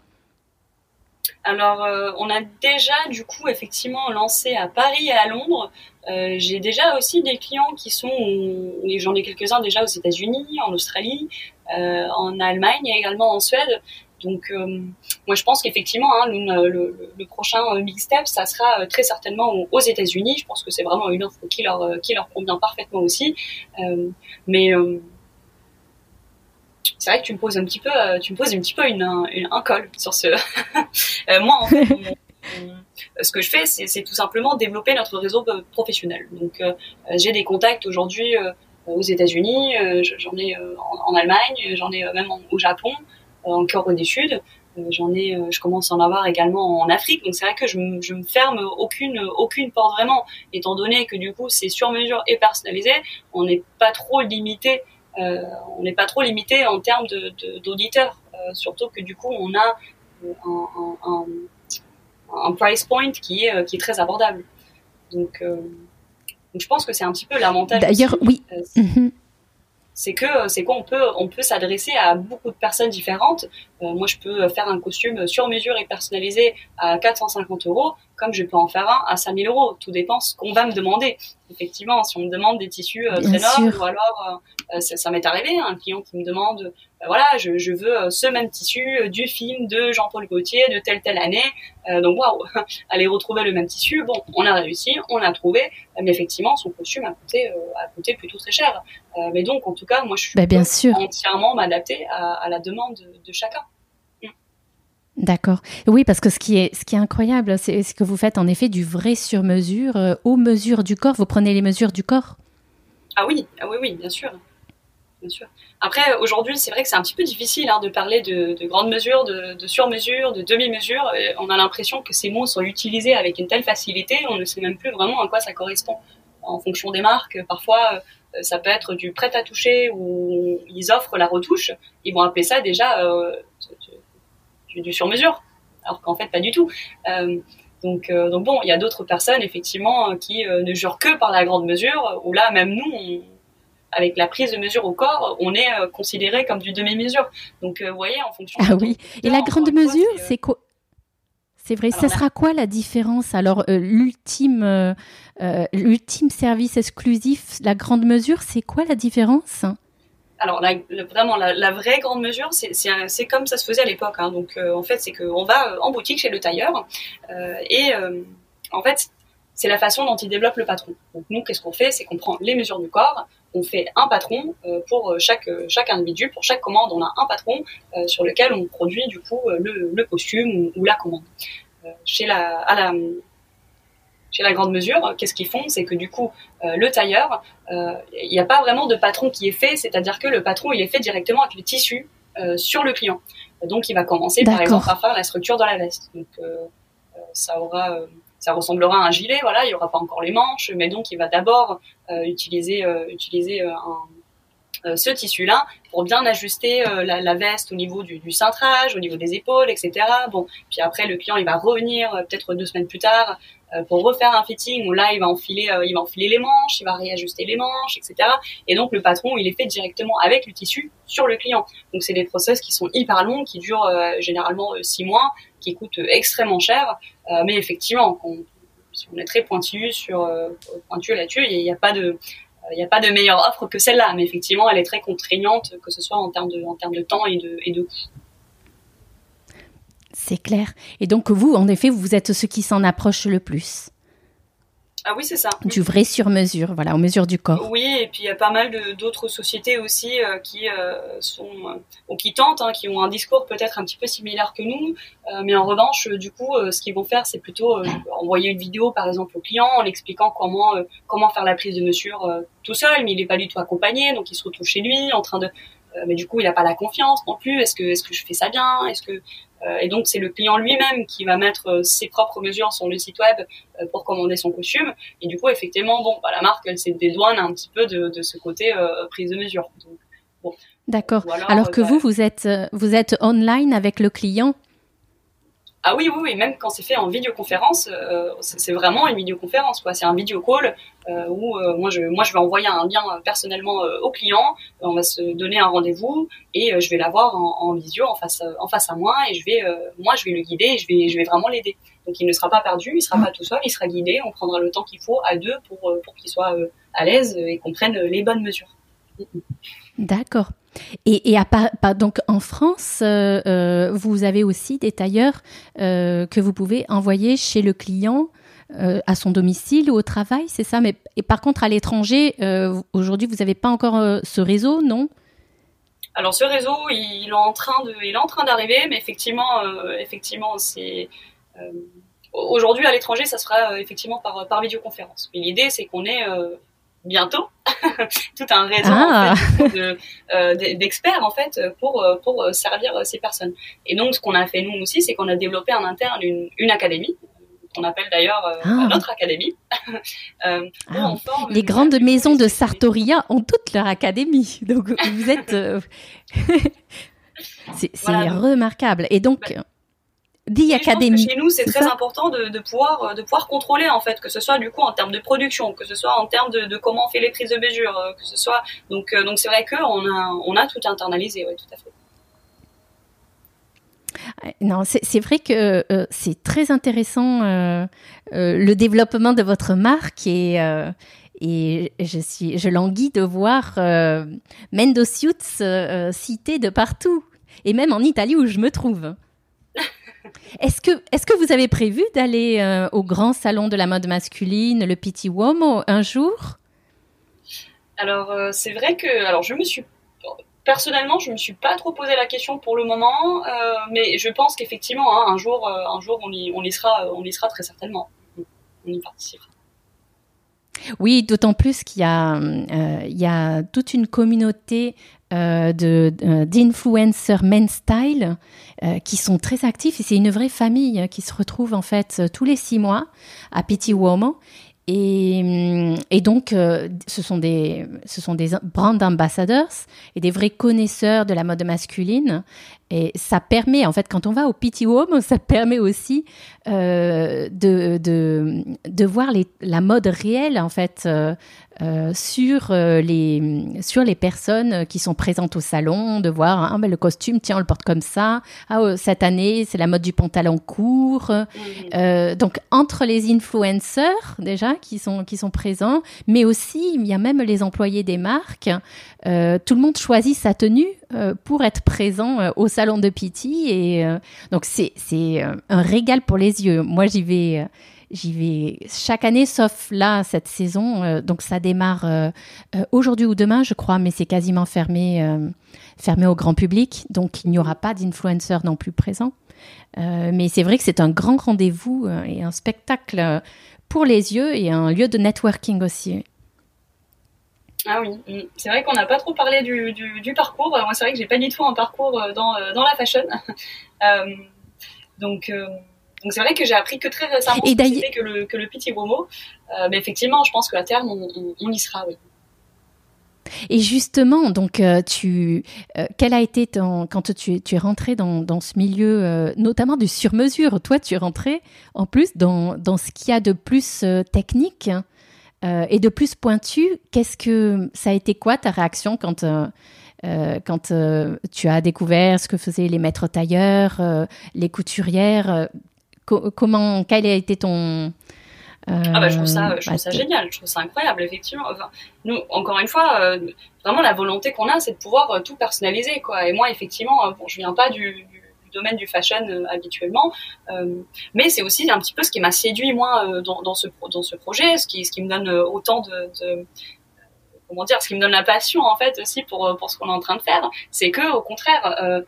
Alors, euh, on a déjà, du coup, effectivement, lancé à Paris et à Londres. Euh, j'ai déjà aussi des clients qui sont, et j'en ai quelques-uns déjà aux États-Unis, en Australie, euh, en Allemagne et également en Suède. Donc, euh, moi, je pense qu'effectivement, hein, le, le, le prochain big step, ça sera euh, très certainement aux, aux États-Unis. Je pense que c'est vraiment une offre qui leur, euh, qui leur convient parfaitement aussi. Euh, mais euh, c'est vrai que tu me poses un petit peu, euh, tu me poses un petit peu une, une, un col sur ce. euh, moi, en fait, on, on, ce que je fais, c'est, c'est tout simplement développer notre réseau professionnel. Donc, euh, j'ai des contacts aujourd'hui euh, aux États-Unis, euh, j'en ai euh, en, en Allemagne, j'en ai euh, même en, au Japon. en Corée du Sud. J'en ai, je commence à en avoir également en Afrique. Donc c'est vrai que je me, je me ferme aucune, aucune porte vraiment, étant donné que du coup c'est sur mesure et personnalisé. On n'est pas trop limité, euh, on n'est pas trop limité en termes de, de, d'auditeurs. Euh, surtout que du coup on a un, un, un, un price point qui est, qui est très abordable. Donc, euh, donc je pense que c'est un petit peu l'avantage. D'ailleurs, aussi. Oui. Euh, mm-hmm. C'est que c'est qu'on peut on peut s'adresser à beaucoup de personnes différentes. Euh, moi, je peux faire un costume sur mesure et personnalisé à quatre cent cinquante euros, comme je peux en faire un à cinq mille euros. Tout dépend ce qu'on va me demander. Effectivement, si on me demande des tissus euh, très nobles, ou alors euh, ça, ça m'est arrivé un client qui me demande, ben voilà, je, je veux ce même tissu euh, du film de Jean-Paul Gaultier de telle telle année. Euh, donc waouh, aller retrouver le même tissu. Bon, on a réussi, on l'a trouvé, mais effectivement, son costume a coûté euh, a coûté plutôt très cher. Euh, mais donc, en tout cas, moi, je suis ben, bien sûr. entièrement m'adapter à, à la demande de, de chacun. D'accord. Oui, parce que ce qui est, ce qui est incroyable, c'est ce que vous faites en effet du vrai sur-mesure euh, aux mesures du corps. Vous prenez les mesures du corps ? Ah oui, ah oui, oui, bien sûr. Bien sûr. Après, aujourd'hui, c'est vrai que c'est un petit peu difficile hein, de parler de, de grandes mesures, de, de sur-mesures, de demi-mesures. On a l'impression que ces mots sont utilisés avec une telle facilité, on ne sait même plus vraiment à quoi ça correspond. En fonction des marques, parfois, euh, ça peut être du prêt-à-toucher où ils offrent la retouche. Ils vont appeler ça déjà... Euh, de, de, du sur-mesure, alors qu'en fait pas du tout. Euh, donc, euh, donc bon, il y a d'autres personnes effectivement qui euh, ne jurent que par la grande mesure, où là même nous, on, avec la prise de mesure au corps, on est euh, considéré comme du demi-mesure. Donc euh, vous voyez, en fonction... Ah oui, et la grande mesure, quoi, c'est, euh... c'est quoi C'est vrai, alors, ça là... sera quoi la différence ? Alors euh, l'ultime, euh, euh, l'ultime service exclusif, la grande mesure, c'est quoi la différence ? Alors la, la, vraiment la, la vraie grande mesure, c'est, c'est, c'est comme ça se faisait à l'époque. Hein. Donc euh, en fait, c'est qu'on va en boutique chez le tailleur euh, et euh, en fait, c'est la façon dont il développe le patron. Donc nous, qu'est-ce qu'on fait ? C'est qu'on prend les mesures du corps, on fait un patron euh, pour chaque, chaque individu, pour chaque commande, on a un patron euh, sur lequel on produit du coup le, le costume ou, ou la commande. Euh, chez la, à la Chez la grande mesure, qu'est-ce qu'ils font ? C'est que du coup, euh, le tailleur, il euh, n'y a pas vraiment de patron qui est fait, c'est-à-dire que le patron, il est fait directement avec le tissu euh, sur le client. Donc, il va commencer, D'accord. par exemple, à faire la structure dans la veste. Donc, euh, ça aura, euh, ça ressemblera à un gilet, voilà, il n'y aura pas encore les manches, mais donc, il va d'abord euh, utiliser, euh, utiliser euh, un... Euh, ce tissu-là pour bien ajuster euh, la, la veste au niveau du, du cintrage, au niveau des épaules, et cetera. Bon, puis après le client il va revenir euh, peut-être deux semaines plus tard euh, pour refaire un fitting où là il va enfiler, euh, il va enfiler les manches, il va réajuster les manches, et cetera. Et donc le patron il est fait directement avec le tissu sur le client. Donc c'est des process qui sont hyper longs, qui durent euh, généralement euh, six mois, qui coûtent euh, extrêmement cher, euh, mais effectivement, qu'on, si on est très pointu sur euh, pointu là-dessus, il n'y a pas de Il n'y a pas de meilleure offre que celle-là, mais effectivement, elle est très contraignante, que ce soit en termes de, en termes de temps et de, et de coût. C'est clair. Et donc, vous, en effet, vous êtes ceux qui s'en approchent le plus. Ah oui, c'est ça. Du vrai sur-mesure, voilà, en mesure du corps. Oui, et puis il y a pas mal de, d'autres sociétés aussi euh, qui euh, sont, euh, ou qui tentent, hein, qui ont un discours peut-être un petit peu similaire que nous, euh, mais en revanche, euh, du coup, euh, ce qu'ils vont faire, c'est plutôt euh, envoyer une vidéo, par exemple, au client, en expliquant comment euh, comment faire la prise de mesure euh, tout seul, mais il n'est pas du tout accompagné, donc il se retrouve chez lui, en train de, euh, mais du coup, il n'a pas la confiance non plus. Est-ce que est-ce que je fais ça bien ? Est-ce que Et donc, c'est le client lui-même qui va mettre ses propres mesures sur le site web pour commander son costume. Et du coup, effectivement, bon, bah, la marque, elle se dédouane un petit peu de, de ce côté euh, prise de mesure. Donc, bon. D'accord. Alors, alors que euh, vous, vous êtes, vous êtes online avec le client ? Ah oui, oui, oui, même quand c'est fait en vidéoconférence, euh, c'est, c'est vraiment une vidéoconférence, quoi. C'est un video call euh, où euh, moi, je, moi, je vais envoyer un lien euh, personnellement euh, au client, on va se donner un rendez-vous et euh, je vais l'avoir en, en visio en face, euh, en face à moi et je vais, euh, moi, je vais le guider et je vais, je vais vraiment l'aider. Donc, il ne sera pas perdu, il ne sera pas tout seul, il sera guidé, on prendra le temps qu'il faut à deux pour, euh, pour qu'il soit euh, à l'aise et qu'on prenne les bonnes mesures. D'accord. Et, et à par, par, donc en France, euh, vous avez aussi des tailleurs euh, que vous pouvez envoyer chez le client euh, à son domicile ou au travail, c'est ça ? Mais et par contre, à l'étranger, euh, aujourd'hui, vous n'avez pas encore euh, ce réseau, non ? Alors ce réseau, il, il, est en train de, il est en train d'arriver, mais effectivement, euh, effectivement, c'est euh, aujourd'hui à l'étranger, ça sera euh, effectivement par, par vidéoconférence. Mais l'idée, c'est qu'on ait euh, bientôt tout un réseau ah. en fait, de, euh, d'experts en fait pour pour servir ces personnes. Et donc ce qu'on a fait nous aussi, c'est qu'on a développé en interne une, une académie. On appelle d'ailleurs euh, ah. notre académie. euh, ah. Les grandes académie. maisons de Sartoria ont toute leur académie. Donc, vous êtes... Euh... c'est c'est voilà. remarquable. Et donc, bah, dit académie... Chez nous, c'est très ça. important de, de, pouvoir, de pouvoir contrôler, en fait, que ce soit du coup en termes de production, que ce soit en termes de, de comment on fait les prises de mesure, que ce soit... Donc, euh, donc c'est vrai qu'on a, on a tout internalisé, oui, tout à fait. Non, c'est, c'est vrai que euh, c'est très intéressant euh, euh, le développement de votre marque et, euh, et je, suis, je languis de voir euh, Mendo Suits euh, cité de partout et même en Italie où je me trouve. Est-ce que, est-ce que vous avez prévu d'aller euh, au grand salon de la mode masculine, le Pitti Uomo, un jour ? Alors, euh, c'est vrai que alors, je me suis Personnellement, je me suis pas trop posé la question pour le moment, euh, mais je pense qu'effectivement, hein, un jour, euh, un jour, on y, on y sera, on y sera très certainement. On y participera. Oui, d'autant plus qu'il y a, euh, il y a toute une communauté euh, de, d'influencers men style euh, qui sont très actifs et c'est une vraie famille qui se retrouve en fait tous les six mois à Pitti Uomo. Et, et donc, euh, ce sont des, ce sont des brand ambassadors et des vrais connaisseurs de la mode masculine. Et ça permet, en fait, quand on va au Pitti Uomo, ça permet aussi euh, de, de, de voir les, la mode réelle, en fait, euh, euh, sur, les, sur les personnes qui sont présentes au salon, de voir ah, ben, le costume, tiens, on le porte comme ça. Ah, cette année, c'est la mode du pantalon court. Mmh. Euh, donc, entre les influenceurs, déjà, qui sont, qui sont présents, mais aussi, il y a même les employés des marques. Euh, tout le monde choisit sa tenue euh, pour être présent euh, au salon de Pitti et euh, donc c'est c'est un régal pour les yeux. Moi j'y vais euh, j'y vais chaque année sauf là cette saison euh, donc ça démarre euh, euh, aujourd'hui ou demain je crois mais c'est quasiment fermé euh, fermé au grand public donc il n'y aura pas d'influenceurs non plus présents. Euh, mais c'est vrai que c'est un grand rendez-vous euh, et un spectacle pour les yeux et un lieu de networking aussi. Ah oui, c'est vrai qu'on n'a pas trop parlé du, du, du parcours. Moi, c'est vrai que j'ai pas du tout un parcours dans, dans la fashion. Euh, donc, euh, donc, c'est vrai que j'ai appris que très récemment et que le, que le Pitti Uomo. Euh, mais effectivement, je pense qu'à terme, on, on, on y sera, oui. Et justement, donc, tu, euh, quel a été ton, quand tu, tu es rentrée dans, dans ce milieu, euh, notamment du sur-mesure, toi, tu es rentrée en plus dans, dans ce qu'il y a de plus euh, technique hein. Euh, et de plus pointu, qu'est-ce que ça a été quoi ta réaction quand euh, euh, quand euh, tu as découvert ce que faisaient les maîtres tailleurs, euh, les couturières euh, co- Comment quel a été ton euh, Ah bah je trouve ça, je bah, trouve ça génial, je trouve ça incroyable effectivement. Enfin, nous encore une fois, euh, vraiment la volonté qu'on a, c'est de pouvoir euh, tout personnaliser quoi. Et moi effectivement, euh, bon je viens pas du, du domaine du fashion euh, habituellement, euh, mais c'est aussi un petit peu ce qui m'a séduit moi euh, dans, dans ce dans ce projet, ce qui ce qui me donne autant de, de comment dire, ce qui me donne la passion en fait aussi pour pour ce qu'on est en train de faire, c'est que au contraire, euh,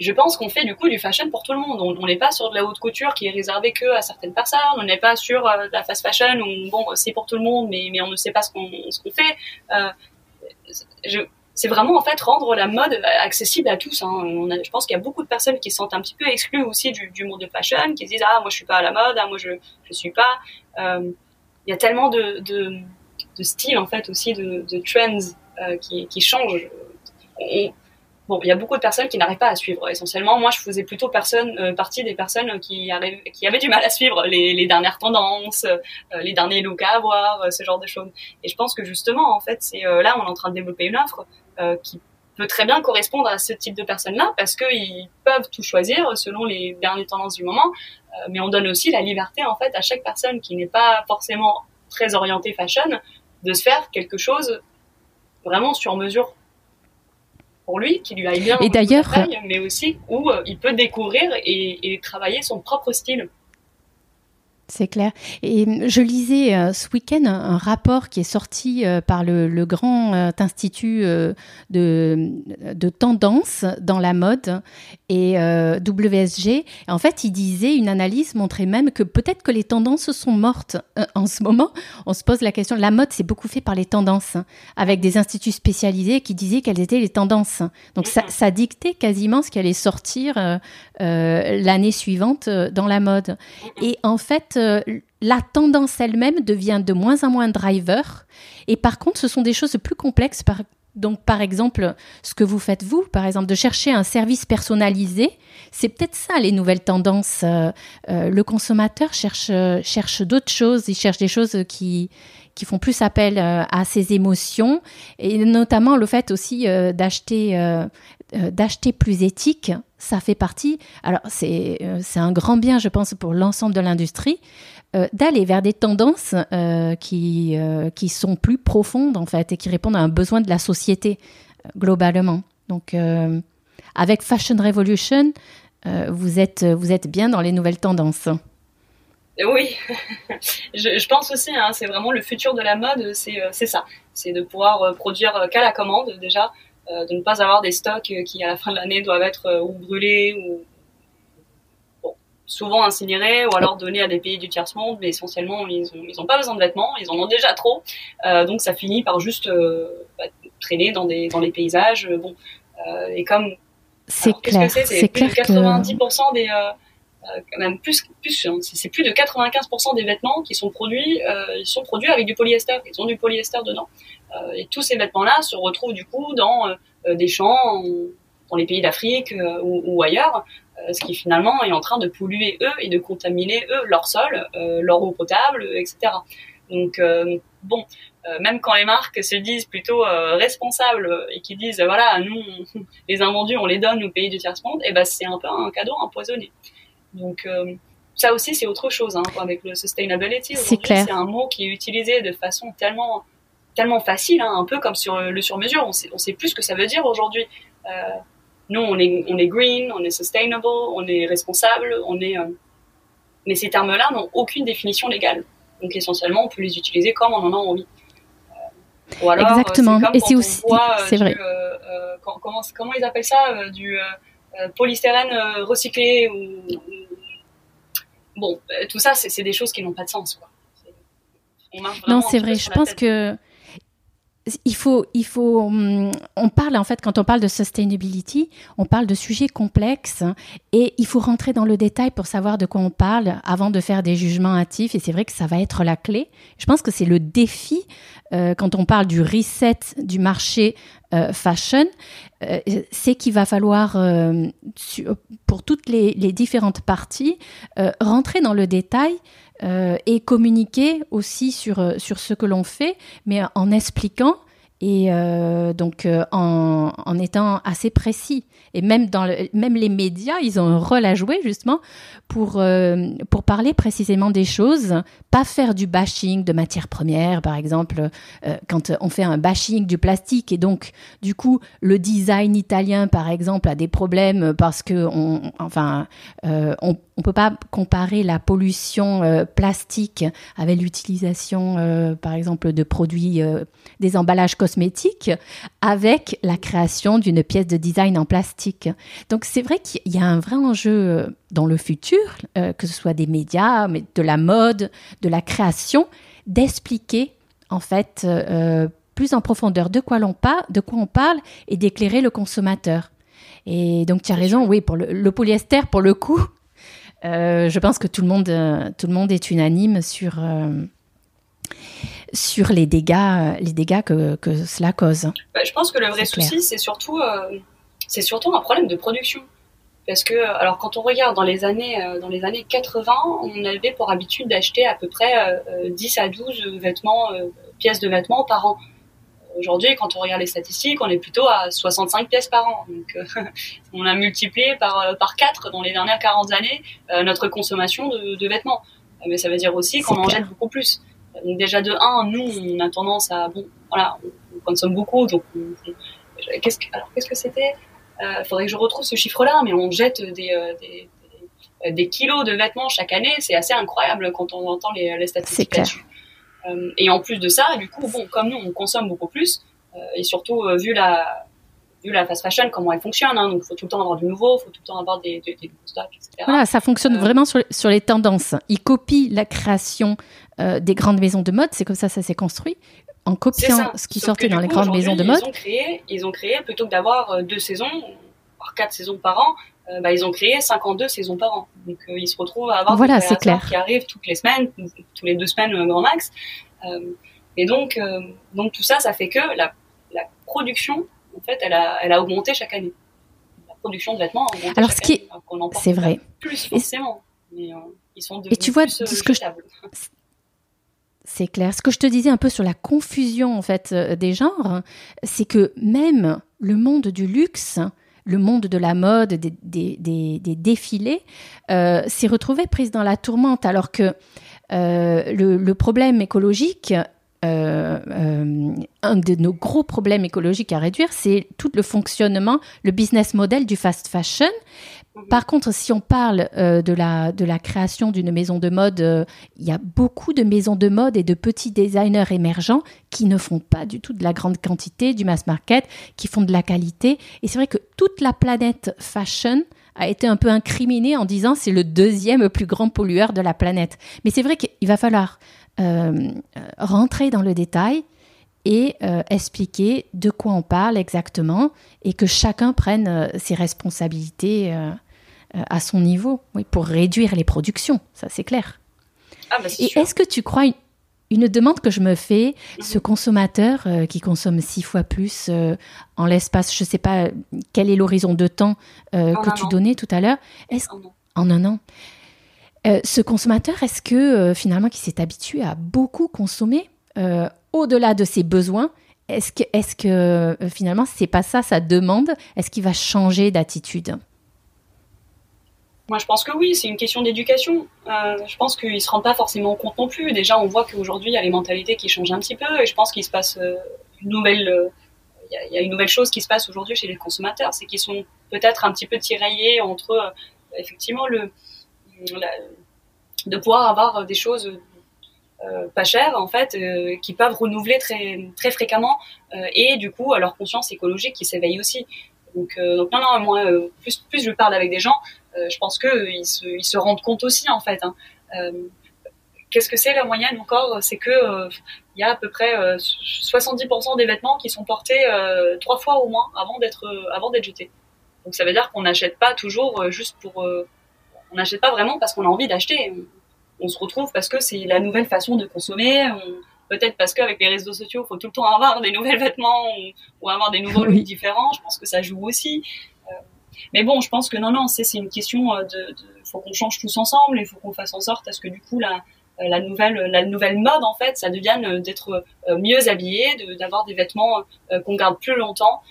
je pense qu'on fait du coup du fashion pour tout le monde. On n'est pas sur de la haute couture qui est réservée que à certaines personnes. On n'est pas sur euh, de la fast fashion où bon c'est pour tout le monde, mais mais on ne sait pas ce qu'on ce qu'on fait. Euh, je C'est vraiment en fait rendre la mode accessible à tous. Hein. On a, je pense qu'il y a beaucoup de personnes qui se sentent un petit peu exclues aussi du, du monde de fashion, qui se disent ah moi je suis pas à la mode, ah moi je je suis pas. Euh, il y a tellement de de, de styles en fait aussi de, de trends euh, qui qui changent. Et, bon il y a beaucoup de personnes qui n'arrivent pas à suivre. Essentiellement moi je faisais plutôt personne euh, partie des personnes qui arrivent, qui avaient du mal à suivre les les dernières tendances, euh, les derniers looks à avoir, euh, ce genre de choses. Et je pense que justement en fait c'est euh, là on est en train de développer une offre. Euh, qui peut très bien correspondre à ce type de personnes-là parce qu'ils peuvent tout choisir selon les dernières tendances du moment, euh, mais on donne aussi la liberté en fait à chaque personne qui n'est pas forcément très orientée fashion de se faire quelque chose vraiment sur mesure pour lui, qui lui aille bien et d'ailleurs, travail, mais aussi où euh, il peut découvrir et, et travailler son propre style. C'est clair. Et je lisais euh, ce week-end un, un rapport qui est sorti euh, par le, le grand euh, institut euh, de, de tendance dans la mode et euh, W S G. Et en fait, il disait, une analyse montrait même que peut-être que les tendances sont mortes euh, en ce moment. On se pose la question, la mode s'est beaucoup fait par les tendances, hein, avec des instituts spécialisés qui disaient quelles étaient les tendances. Donc ça, ça dictait quasiment ce qui allait sortir euh, euh, l'année suivante euh, dans la mode. Et en fait, la tendance elle-même devient de moins en moins driver. Et par contre, ce sont des choses plus complexes. Par, donc, par exemple, ce que vous faites, vous, par exemple, de chercher un service personnalisé, c'est peut-être ça, les nouvelles tendances. Euh, euh, le consommateur cherche, cherche d'autres choses. Il cherche des choses qui, qui font plus appel euh, à ses émotions. Et notamment, le fait aussi euh, d'acheter... Euh, d'acheter plus éthique, ça fait partie, alors c'est, c'est un grand bien je pense pour l'ensemble de l'industrie, euh, d'aller vers des tendances euh, qui, euh, qui sont plus profondes en fait et qui répondent à un besoin de la société euh, globalement. Donc euh, avec Fashion Revolution, euh, vous êtes, vous êtes bien dans les nouvelles tendances. Oui, je, je pense aussi, hein, c'est vraiment le futur de la mode, c'est, c'est ça, c'est de pouvoir produire qu'à la commande déjà, Euh, de ne pas avoir des stocks euh, qui à la fin de l'année doivent être euh, ou brûlés ou bon, souvent incinérés ou alors donnés à des pays du tiers-monde, mais essentiellement ils ont, ils ont pas besoin de vêtements, ils en ont déjà trop, euh, donc ça finit par juste euh, bah, traîner dans des dans les paysages, euh, bon euh, et comme c'est alors, clair, qu'est-ce que c'est, c'est, c'est plus clair de quatre-vingt-dix pour cent que... des euh, euh, quand même plus plus hein, c'est, c'est plus de quatre-vingt-quinze pour cent des vêtements qui sont produits euh, ils sont produits avec du polyester, ils ont du polyester dedans. Et tous ces vêtements-là se retrouvent du coup dans euh, des champs, dans les pays d'Afrique euh, ou, ou ailleurs, euh, ce qui finalement est en train de polluer eux et de contaminer eux leur sol, euh, leur eau potable, et cetera. Donc euh, bon, euh, même quand les marques se disent plutôt euh, responsables et qui disent euh, voilà, nous on, les invendus on les donne aux pays du tiers-monde, et ben c'est un peu un cadeau empoisonné. Donc euh, ça aussi c'est autre chose hein, avec le sustainability. Aujourd'hui, c'est clair. C'est un mot qui est utilisé de façon tellement tellement facile, hein, un peu comme sur le sur-mesure. On sait, on sait plus ce que ça veut dire aujourd'hui. Euh, nous, on est, on est green, on est sustainable, on est responsable, on est... Euh... Mais ces termes-là n'ont aucune définition légale. Donc, essentiellement, on peut les utiliser comme on en a envie. Euh, ou alors, exactement. C'est comme et quand c'est on aussi... voit... Euh, c'est du, vrai. Euh, euh, quand, comment, comment ils appellent ça euh, du euh, polystyrène euh, recyclé ou, ou... Bon, euh, tout ça, c'est, c'est des choses qui n'ont pas de sens, quoi. C'est... On marche vraiment non, c'est vrai. Je pense tête. que... Il faut, il faut, on parle en fait, quand on parle de sustainability, on parle de sujets complexes et il faut rentrer dans le détail pour savoir de quoi on parle avant de faire des jugements hâtifs. Et c'est vrai que ça va être la clé. Je pense que c'est le défi euh, quand on parle du reset du marché euh, fashion, euh, c'est qu'il va falloir, euh, pour toutes les, les différentes parties, euh, rentrer dans le détail. Euh, et communiquer aussi sur, sur ce que l'on fait, mais en expliquant et euh, donc euh, en, en étant assez précis. Et même, dans le, même les médias, ils ont un rôle à jouer justement pour, euh, pour parler précisément des choses, pas faire du bashing de matières premières, par exemple, euh, quand on fait un bashing du plastique et donc du coup le design italien, par exemple, a des problèmes parce que on, enfin, euh, on On peut pas comparer la pollution euh, plastique avec l'utilisation, euh, par exemple, de produits, euh, des emballages cosmétiques, avec la création d'une pièce de design en plastique. Donc, c'est vrai qu'il y a un vrai enjeu dans le futur, euh, que ce soit des médias, mais de la mode, de la création, d'expliquer, en fait, euh, plus en profondeur de quoi, l'on par- de quoi on parle et d'éclairer le consommateur. Et donc, tu as raison, oui, pour le, le polyester, pour le coup... Euh, je pense que tout le monde, euh, tout le monde est unanime sur, euh, sur les dégâts, les dégâts que, que cela cause. Bah, je pense que le vrai c'est souci, clair. c'est surtout, euh, c'est surtout un problème de production. Parce que, alors, quand on regarde dans les années, euh, dans les années quatre-vingts, on avait pour habitude d'acheter à peu près euh, dix à douze vêtements, euh, pièces de vêtements par an. Aujourd'hui, quand on regarde les statistiques, on est plutôt à soixante-cinq pièces par an. Donc, euh, on a multiplié par, par quatre dans les dernières quarante années euh, notre consommation de, de vêtements. Mais ça veut dire aussi qu'on en jette beaucoup plus. Donc, déjà, de un, nous, on a tendance à... Bon, voilà, on, on consomme beaucoup. Donc, on, on, qu'est-ce que, alors, qu'est-ce que c'était ? Euh, faudrait que je retrouve ce chiffre-là, mais on jette des, euh, des, des, des kilos de vêtements chaque année, c'est assez incroyable quand on entend les, les statistiques là-dessus. Euh, et en plus de ça, du coup, bon, comme nous, on consomme beaucoup plus, euh, et surtout euh, vu la vu la fast fashion, comment elle fonctionne, hein, donc il faut tout le temps avoir du nouveau, il faut tout le temps avoir des, des, des nouveaux stocks, et cetera. Voilà, ça fonctionne euh, vraiment sur, sur les tendances. Ils copient la création euh, des grandes maisons de mode, c'est comme ça ça s'est construit, en copiant ce qui Sauf sortait dans coup, les grandes maisons de mode. Ils ont créé, ils ont créé plutôt que d'avoir euh, deux saisons, voire quatre saisons par an, Euh, bah, ils ont créé cinquante-deux saisons par an. Donc, euh, ils se retrouvent à avoir voilà, des créateurs qui arrivent toutes les semaines, toutes les deux semaines, grand max. Euh, et donc, euh, donc, tout ça, ça fait que la, la production, en fait, elle a, elle a augmenté chaque année. La production de vêtements a augmenté Alors, chaque ce année. Qui... Alors, qu'on en porte c'est vrai. Plus forcément. Mais euh, ils sont devenus et tu vois, plus euh, ce que je... C'est clair. Ce que je te disais un peu sur la confusion, en fait, euh, des genres, c'est que même le monde du luxe... Le monde de la mode, des, des, des, des défilés, euh, s'est retrouvé prise dans la tourmente, alors que euh, le, le problème écologique, euh, euh, un de nos gros problèmes écologiques à réduire, c'est tout le fonctionnement, le business model du fast fashion. Par contre, si on parle euh, de, la, de la création d'une maison de mode, euh, il y a beaucoup de maisons de mode et de petits designers émergents qui ne font pas du tout de la grande quantité, du mass market, qui font de la qualité. Et c'est vrai que toute la planète fashion a été un peu incriminée en disant c'est le deuxième plus grand pollueur de la planète. Mais c'est vrai qu'il va falloir euh, rentrer dans le détail et euh, expliquer de quoi on parle exactement et que chacun prenne euh, ses responsabilités euh, à son niveau, oui, pour réduire les productions, ça c'est clair. Ah bah c'est et sûr. Est-ce que tu crois, une, une demande que je me fais, mmh. ce consommateur euh, qui consomme six fois plus euh, en l'espace, je ne sais pas quel est l'horizon de temps euh, que tu an. donnais tout à l'heure, est-ce, en un an, euh, ce consommateur, est-ce que euh, finalement qui s'est habitué à beaucoup consommer euh, au-delà de ses besoins, est-ce que, est-ce que euh, finalement c'est pas ça sa demande ? Est-ce qu'il va changer d'attitude ? Moi, je pense que oui, c'est une question d'éducation. Euh, je pense qu'ils ne se rendent pas forcément compte non plus. Déjà, on voit qu'aujourd'hui, il y a les mentalités qui changent un petit peu et je pense qu'il se passe euh, une nouvelle... Euh, y a, y a une nouvelle chose qui se passe aujourd'hui chez les consommateurs, c'est qu'ils sont peut-être un petit peu tiraillés entre, euh, effectivement, le, la, de pouvoir avoir des choses euh, pas chères, en fait, euh, qui peuvent renouveler très, très fréquemment euh, et, du coup, à leur conscience écologique qui s'éveille aussi. Donc, euh, donc non, non, moi, euh, plus, plus je parle avec des gens... Euh, je pense qu'ils euh, se, ils se rendent compte aussi, en fait. Hein. Euh, qu'est-ce que c'est la moyenne encore ? C'est qu'il euh, y a à peu près euh, soixante-dix pour cent des vêtements qui sont portés euh, trois fois au moins avant d'être, euh, avant d'être jetés. Donc ça veut dire qu'on n'achète pas toujours euh, juste pour... Euh, on n'achète pas vraiment parce qu'on a envie d'acheter. On, on se retrouve parce que c'est la nouvelle façon de consommer. On, peut-être parce qu'avec les réseaux sociaux, il faut tout le temps avoir des nouveaux vêtements ou, ou avoir des nouveaux looks différents. Je pense que ça joue aussi. Euh, Mais bon, je pense que non, non, c'est, c'est une question de, de, faut qu'on change tous ensemble et faut qu'on fasse en sorte à ce que du coup la, la nouvelle, la nouvelle mode en fait, ça devienne d'être mieux habillé, de, d'avoir des vêtements qu'on garde plus longtemps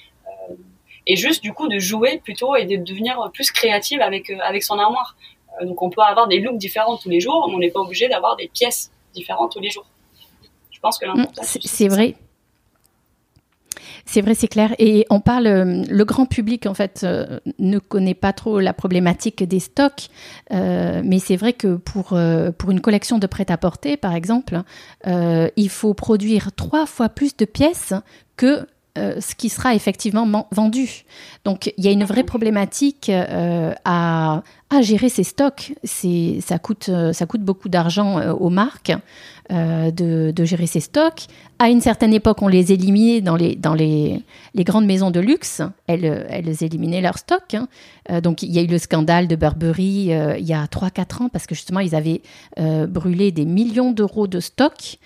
et juste du coup de jouer plutôt et de devenir plus créative avec avec son armoire. Donc on peut avoir des looks différents tous les jours, mais on n'est pas obligé d'avoir des pièces différentes tous les jours. Je pense que l'important c'est, c'est, c'est vrai. C'est vrai, c'est clair. Et on parle, le grand public, en fait, euh, ne connaît pas trop la problématique des stocks. Euh, mais c'est vrai que pour, euh, pour une collection de prêt-à-porter, par exemple, euh, il faut produire trois fois plus de pièces que euh, ce qui sera effectivement man- vendu. Donc, il y a une vraie problématique euh, à, à gérer ces stocks. C'est, ça coûte, ça coûte beaucoup d'argent euh, aux marques. Euh, de, de gérer ses stocks. À une certaine époque, on les éliminait dans les, dans les, les grandes maisons de luxe. Elles, elles éliminaient leurs stocks. Hein. Euh, donc, il y a eu le scandale de Burberry euh, il y a trois à quatre ans parce que justement, ils avaient euh, brûlé des millions d'euros de stocks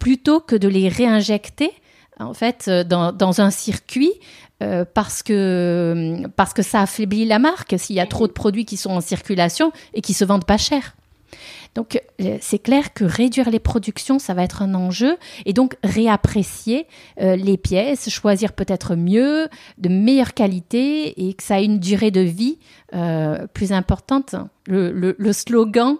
plutôt que de les réinjecter en fait, dans, dans un circuit euh, parce, que, parce que ça affaiblit la marque s'il y a trop de produits qui sont en circulation et qui ne se vendent pas cher. Donc, c'est clair que réduire les productions, ça va être un enjeu. Et donc, réapprécier euh, les pièces, choisir peut-être mieux, de meilleure qualité et que ça ait une durée de vie euh, plus importante. Le, le, le slogan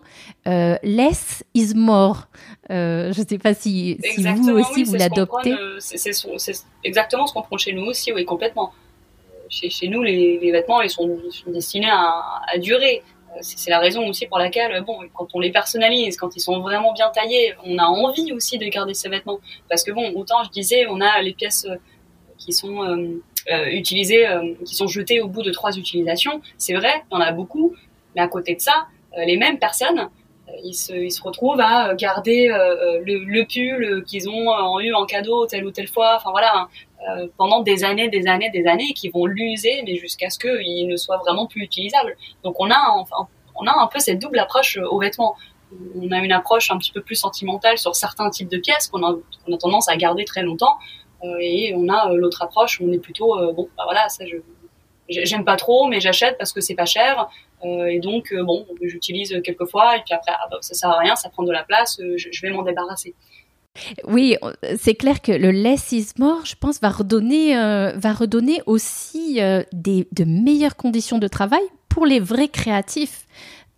euh, « Less is more euh, ». Je ne sais pas si, si vous aussi, oui, vous l'adoptez. Euh, c'est, c'est, c'est exactement ce qu'on prend chez nous aussi, oui, complètement. Chez, chez nous, les, les vêtements, ils sont, sont destinés à, à durer. c'est la raison aussi pour laquelle, bon, quand on les personnalise, quand ils sont vraiment bien taillés, on a envie aussi de garder ces vêtements. Parce que bon, autant je disais, on a les pièces qui sont euh, euh, utilisées, euh, qui sont jetées au bout de trois utilisations. C'est vrai, il y en a beaucoup, mais à côté de ça, euh, les mêmes personnes, euh, ils, se, ils se retrouvent à garder euh, le, le pull qu'ils ont eu en cadeau telle ou telle fois. Enfin voilà. Hein. Euh, pendant des années, des années, des années, qui vont l'user, mais jusqu'à ce qu'il ne soit vraiment plus utilisable. Donc on a, enfin, on a un peu cette double approche euh, aux vêtements. On a une approche un petit peu plus sentimentale sur certains types de pièces qu'on a, qu'on a tendance à garder très longtemps, euh, et on a euh, l'autre approche où on est plutôt euh, bon, bah voilà, ça je j'aime pas trop, mais j'achète parce que c'est pas cher, euh, et donc euh, bon, j'utilise quelques fois et puis après ah, bah, ça sert à rien, ça prend de la place, euh, je, je vais m'en débarrasser. Oui, c'est clair que le less is more, je pense, va redonner, euh, va redonner aussi euh, des, de meilleures conditions de travail pour les vrais créatifs.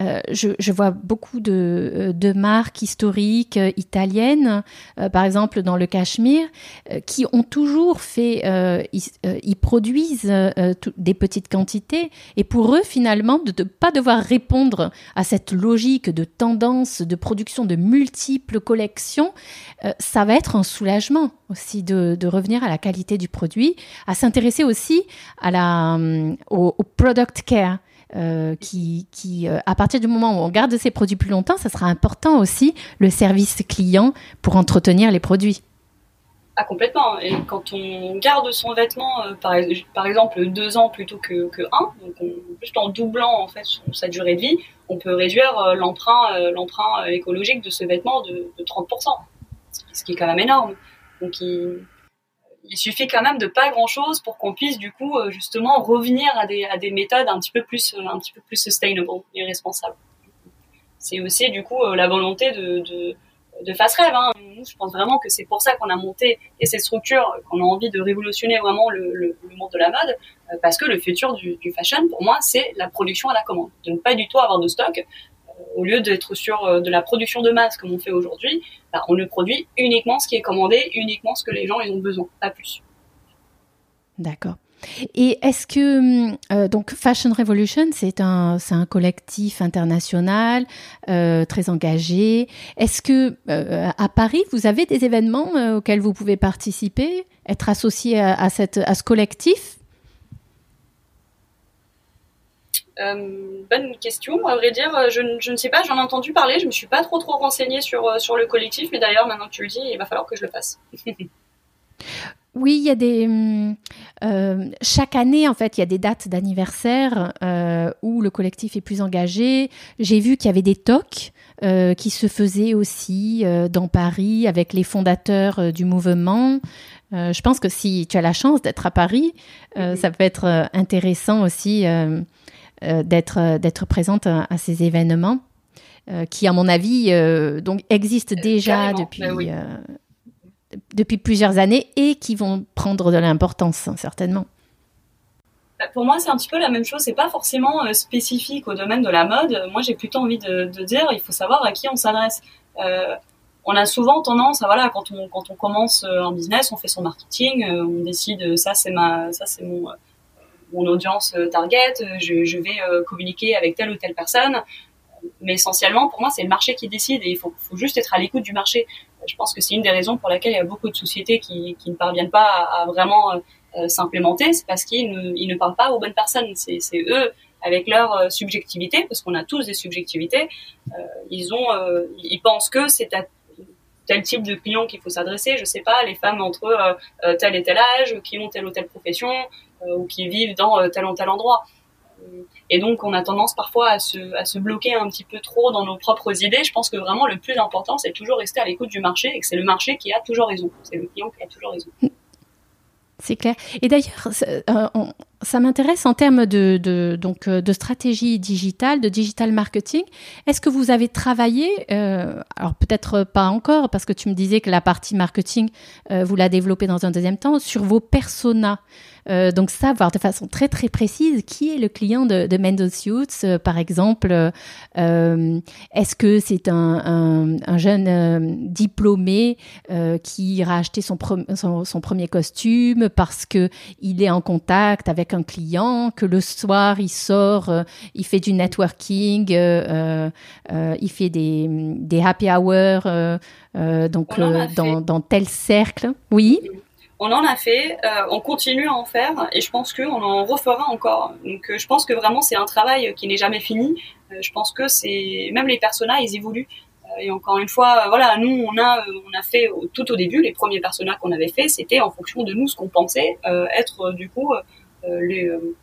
Euh, je, je vois beaucoup de, de marques historiques euh, italiennes, euh, par exemple dans le Cachemire, euh, qui ont toujours fait, euh, ils, euh, ils produisent euh, tout, des petites quantités, et pour eux finalement de ne de pas devoir répondre à cette logique de tendance, de production de multiples collections, euh, ça va être un soulagement aussi de, de revenir à la qualité du produit, à s'intéresser aussi à la, au, au product care. Euh, qui, qui euh, à partir du moment où on garde ces produits plus longtemps, ça sera important aussi le service client pour entretenir les produits. Ah, complètement. Et quand on garde son vêtement, euh, par, par exemple, deux ans plutôt que, que un, donc on, juste en doublant en fait sa durée de vie, on peut réduire euh, l'emprunt, euh, l'emprunt écologique de ce vêtement de, de trente pour cent, ce qui est quand même énorme. Donc il... Il suffit quand même de pas grand-chose pour qu'on puisse du coup justement revenir à des à des méthodes un petit peu plus un petit peu plus sustainable et responsable. C'est aussi du coup la volonté de de, de Phase Rêve. Hein. Je pense vraiment que c'est pour ça qu'on a monté et ces structures, qu'on a envie de révolutionner vraiment le, le, le monde de la mode, parce que le futur du, du fashion, pour moi, c'est la production à la commande, de ne pas du tout avoir de stock. Au lieu d'être sur de la production de masse comme on fait aujourd'hui, bah on le produit uniquement ce qui est commandé, uniquement ce que les gens ils ont besoin, pas plus. D'accord. Et est-ce que euh, donc Fashion Revolution, c'est un c'est un collectif international euh, très engagé. Est-ce que euh, à Paris vous avez des événements euh, auxquels vous pouvez participer, être associé à, à cette à ce collectif? Euh, bonne question, à vrai dire, je, je ne sais pas, j'en ai entendu parler, je me suis pas trop trop renseignée sur, sur le collectif, mais d'ailleurs maintenant que tu le dis, il va falloir que je le fasse. Oui, il y a des euh, chaque année en fait, il y a des dates d'anniversaire euh, où le collectif est plus engagé. J'ai vu qu'il y avait des talks euh, qui se faisaient aussi euh, dans Paris avec les fondateurs euh, du mouvement. Euh, je pense que si tu as la chance d'être à Paris, euh, mmh. ça peut être euh, intéressant aussi. Euh, Euh, d'être, d'être présente à, à ces événements euh, qui, à mon avis, euh, donc, existent euh, déjà depuis, ben oui. euh, depuis plusieurs années et qui vont prendre de l'importance, certainement. Pour moi, c'est un petit peu la même chose. C'est pas forcément euh, spécifique au domaine de la mode. Moi, j'ai plutôt envie de, de dire il faut savoir à qui on s'adresse. Euh, on a souvent tendance à, voilà, quand on, quand on commence un business, on fait son marketing, euh, on décide ça, c'est, ma, ça, c'est mon... Euh, mon audience target, je, je vais euh, communiquer avec telle ou telle personne. Mais essentiellement, pour moi, c'est le marché qui décide et il faut, faut juste être à l'écoute du marché. Je pense que c'est une des raisons pour laquelle il y a beaucoup de sociétés qui, qui ne parviennent pas à, à vraiment euh, s'implémenter. C'est parce qu'ils ne, ils ne parlent pas aux bonnes personnes. C'est, c'est eux, avec leur subjectivité, parce qu'on a tous des subjectivités, euh, ils, ont, euh, ils pensent que c'est à tel type de client qu'il faut s'adresser. Je sais pas, les femmes entre euh, tel et tel âge, qui ont telle ou telle profession, ou qui vivent dans tel ou tel endroit. Et donc, on a tendance parfois à se, à se bloquer un petit peu trop dans nos propres idées. Je pense que vraiment, le plus important, c'est toujours rester à l'écoute du marché et que c'est le marché qui a toujours raison. C'est le client qui a toujours raison. C'est clair. Et d'ailleurs, ça, euh, on, ça m'intéresse en termes de, de, donc, de stratégie digitale, de digital marketing. Est-ce que vous avez travaillé, euh, alors peut-être pas encore, parce que tu me disais que la partie marketing, euh, vous la développez dans un deuxième temps, sur vos personas. Euh, donc ça, voir de façon très très précise qui est le client de, de Mendo Suits, euh, par exemple. Euh, est-ce que c'est un, un, un jeune euh, diplômé euh, qui ira acheter son, pre- son, son premier costume parce que il est en contact avec un client, que le soir il sort, euh, il fait du networking, euh, euh, il fait des, des happy hours euh, euh, donc euh, dans, dans tel cercle. Oui. On en a fait, euh, on continue à en faire et je pense qu'on en refera encore. Donc euh, je pense que vraiment c'est un travail qui n'est jamais fini. Euh, je pense que c'est même les personas, ils évoluent. Euh, et encore une fois, euh, voilà, nous on a euh, on a fait euh, tout au début les premiers personas qu'on avait fait, c'était en fonction de nous ce qu'on pensait euh, être euh, du coup euh, les, euh,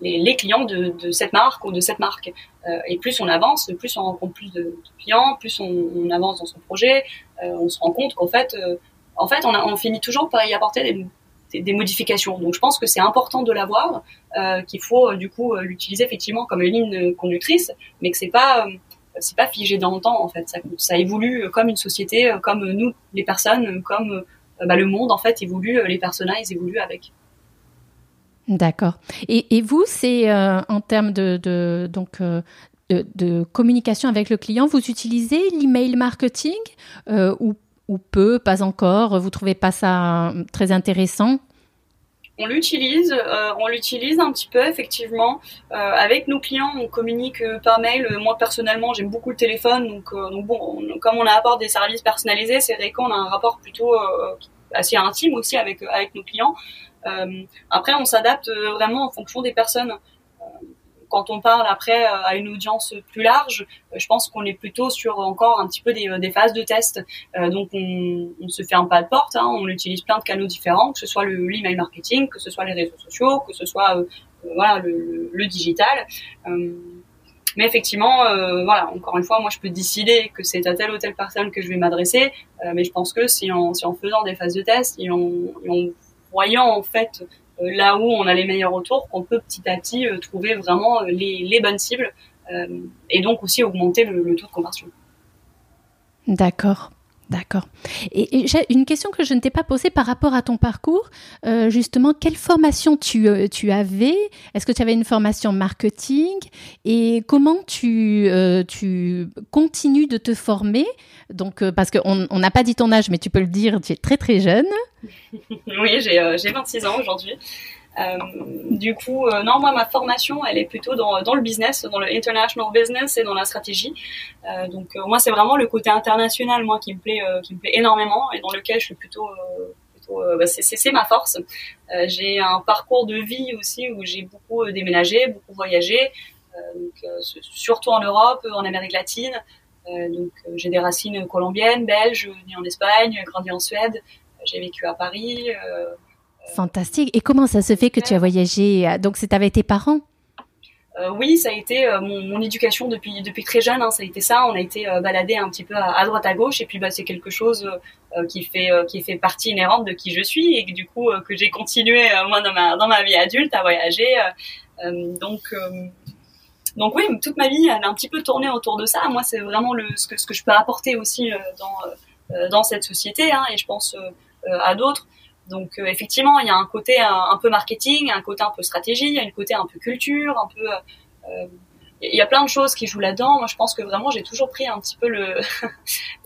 les les clients de, de cette marque ou de cette marque. Euh, et plus on avance, plus on rencontre plus de, de clients, plus on, on avance dans son projet, euh, on se rend compte qu'en fait euh, En fait, on, a, on finit toujours par y apporter des, des, des modifications. Donc, je pense que c'est important de l'avoir, euh, qu'il faut euh, du coup euh, l'utiliser effectivement comme une ligne conductrice, mais que c'est pas, euh, c'est pas figé dans le temps en fait. Ça, ça évolue comme une société, comme nous, les personnes, comme euh, bah, le monde en fait évolue, les personas ils évoluent avec. D'accord. Et, et vous, c'est euh, en termes de, de donc. Euh... De, de communication avec le client, vous utilisez l'email marketing euh, ou, ou peu, pas encore? Vous ne trouvez pas ça très intéressant? On l'utilise, euh, on l'utilise un petit peu effectivement. Euh, avec nos clients, on communique euh, par mail. Moi personnellement, j'aime beaucoup le téléphone, donc, euh, donc bon, on, comme on apporte des services personnalisés, c'est vrai qu'on a un rapport plutôt euh, assez intime aussi avec avec nos clients. Euh, après, on s'adapte vraiment en fonction des personnes. Euh, Quand on parle après à une audience plus large, je pense qu'on est plutôt sur encore un petit peu des, des phases de test. Euh, donc, on ne se ferme pas de porte, hein, on utilise plein de canaux différents, que ce soit le, l'email marketing, que ce soit les réseaux sociaux, que ce soit euh, voilà, le, le digital. Euh, mais effectivement, euh, voilà, encore une fois, moi, je peux décider que c'est à telle ou telle personne que je vais m'adresser. Euh, mais je pense que si en, si en faisant des phases de test et en, et en voyant en fait... là où on a les meilleurs retours, qu'on peut petit à petit euh, trouver vraiment les, les bonnes cibles euh, et donc aussi augmenter le, le taux de conversion. D'accord, d'accord. Et, et j'ai une question que je ne t'ai pas posée par rapport à ton parcours. Euh, justement, quelle formation tu, euh, tu avais? Est-ce que tu avais une formation marketing? Et comment tu, euh, tu continues de te former? Donc, euh, parce qu'on on n'a pas dit ton âge, mais tu peux le dire, tu es très très jeune. Oui, j'ai, euh, j'ai vingt-six ans aujourd'hui. Euh, du coup, euh, non, moi, ma formation, elle est plutôt dans, dans le business, dans le international business et dans la stratégie. Euh, donc, euh, moi, c'est vraiment le côté international, moi, qui me plaît, euh, qui me plaît énormément et dans lequel je suis plutôt... Euh, plutôt euh, bah, c'est, c'est, c'est ma force. Euh, j'ai un parcours de vie aussi où j'ai beaucoup euh, déménagé, beaucoup voyagé, euh, donc, euh, surtout en Europe, en Amérique latine. Euh, donc, euh, j'ai des racines colombiennes, belges, née en Espagne, grandi en Suède. J'ai vécu à Paris. Euh, Fantastique. Et comment ça se fait que tu as voyagé à... Donc, c'est avec tes parents? euh, Oui, ça a été euh, mon, mon éducation depuis, depuis très jeune. Hein, ça a été ça. On a été euh, baladé un petit peu à, à droite, à gauche. Et puis, bah, c'est quelque chose euh, qui, fait, euh, qui fait partie inhérente de qui je suis. Et que, du coup, euh, que j'ai continué, euh, moi, dans ma, dans ma vie adulte, à voyager. Euh, euh, donc... Euh, Donc oui, toute ma vie, elle a un petit peu tourné autour de ça. Moi, c'est vraiment le, ce, que, ce que je peux apporter aussi dans, dans cette société, hein, et je pense à d'autres. Donc effectivement, il y a un côté un peu marketing, un côté un peu stratégie, il y a un côté un peu culture, un peu... Euh, il y a plein de choses qui jouent là-dedans. Moi, je pense que vraiment, j'ai toujours pris un petit peu le...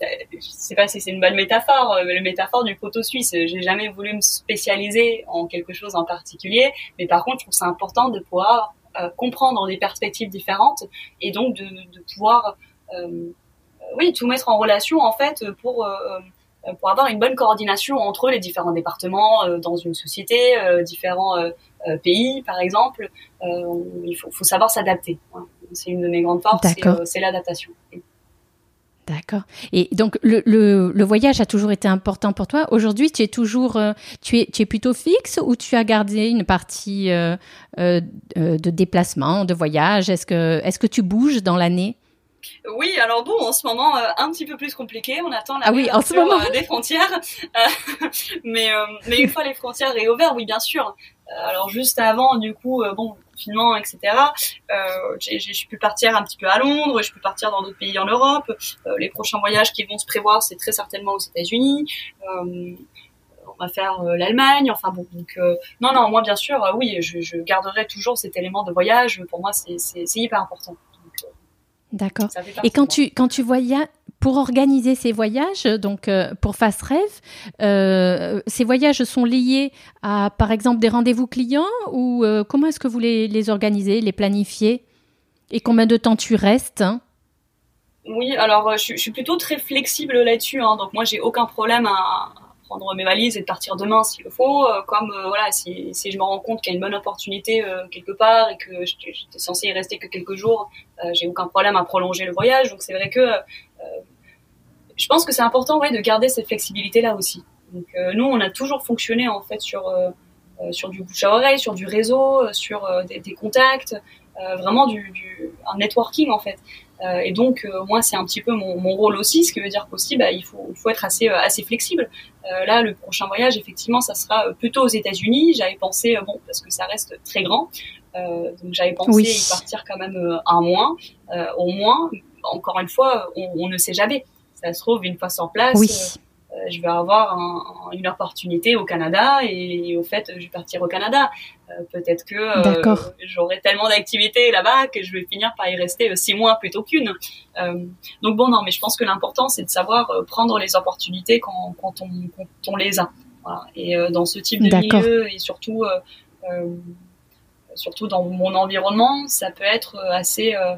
Je sais pas si c'est une bonne métaphore, mais le métaphore du poteau suisse. J'ai jamais voulu me spécialiser en quelque chose en particulier, mais par contre, je trouve ça important de pouvoir... Euh, comprendre des perspectives différentes et donc de, de pouvoir euh, oui tout mettre en relation en fait pour euh, pour avoir une bonne coordination entre les différents départements euh, dans une société, euh, différents euh, pays par exemple. Euh, il faut, faut savoir s'adapter, ouais. C'est une de mes grandes forces, c'est, euh, c'est l'adaptation. D'accord. Et donc le, le, le voyage a toujours été important pour toi. Aujourd'hui, tu es toujours, tu es, tu es plutôt fixe ou tu as gardé une partie euh, euh, de déplacement, de voyage? Est-ce que, est-ce que tu bouges dans l'année? Oui, alors bon, en ce moment, euh, un petit peu plus compliqué. On attend la ah oui, en ce moment. Euh, des frontières. Euh, mais, euh, mais une fois les frontières réouvertes, oui, bien sûr. Euh, alors juste avant, du coup, euh, bon, confinement, et cetera, euh, j'ai, j'ai, je peux partir un petit peu à Londres, je peux partir dans d'autres pays en Europe. Euh, les prochains voyages qui vont se prévoir, c'est très certainement aux États-Unis. Euh, préfère euh, l'Allemagne. Enfin bon, donc euh, non, non, moi bien sûr, euh, oui, je, je garderai toujours cet élément de voyage. Pour moi, c'est, c'est, c'est hyper important. Donc, euh, d'accord. Et quand tu, quand tu voyages, pour organiser ces voyages, donc euh, pour Phase Rêve, euh, ces voyages sont liés à, par exemple, des rendez-vous clients ou euh, comment est-ce que vous les, les organisez, les planifiez? Et combien de temps tu restes, hein? Oui, alors je, je suis plutôt très flexible là-dessus, hein, donc moi j'ai aucun problème à prendre mes valises et de partir demain s'il le faut, euh, comme euh, voilà, si, si je me rends compte qu'il y a une bonne opportunité euh, quelque part et que j'étais censée y rester que quelques jours, euh, j'ai aucun problème à prolonger le voyage, donc c'est vrai que euh, je pense que c'est important, ouais, de garder cette flexibilité-là aussi. Donc euh, nous, on a toujours fonctionné en fait sur euh, sur du bouche à oreille, sur du réseau, sur euh, des, des contacts, euh, vraiment du, du un networking en fait. Euh, et donc euh, moi, c'est un petit peu mon, mon rôle aussi, ce qui veut dire qu'aussi, bah, il faut, faut être assez euh, assez flexible. Euh, là, le prochain voyage, effectivement, ça sera plutôt aux États-Unis. J'avais pensé, euh, bon, parce que ça reste très grand, euh, donc j'avais pensé oui. y partir quand même euh, un mois, euh, au moins. Encore une fois, on, on ne sait jamais. Ça se trouve, une fois sur place, oui. euh, je vais avoir un, une opportunité au Canada et, et au fait, je vais partir au Canada. Euh, peut-être que euh, j'aurai tellement d'activités là-bas que je vais finir par y rester six mois plutôt qu'une. Euh, donc bon, non, mais je pense que l'important, c'est de savoir prendre les opportunités quand, quand, on, quand on les a. Voilà. Et euh, dans ce type de D'accord. milieu et surtout, euh, euh, surtout dans mon environnement, ça peut être assez, euh,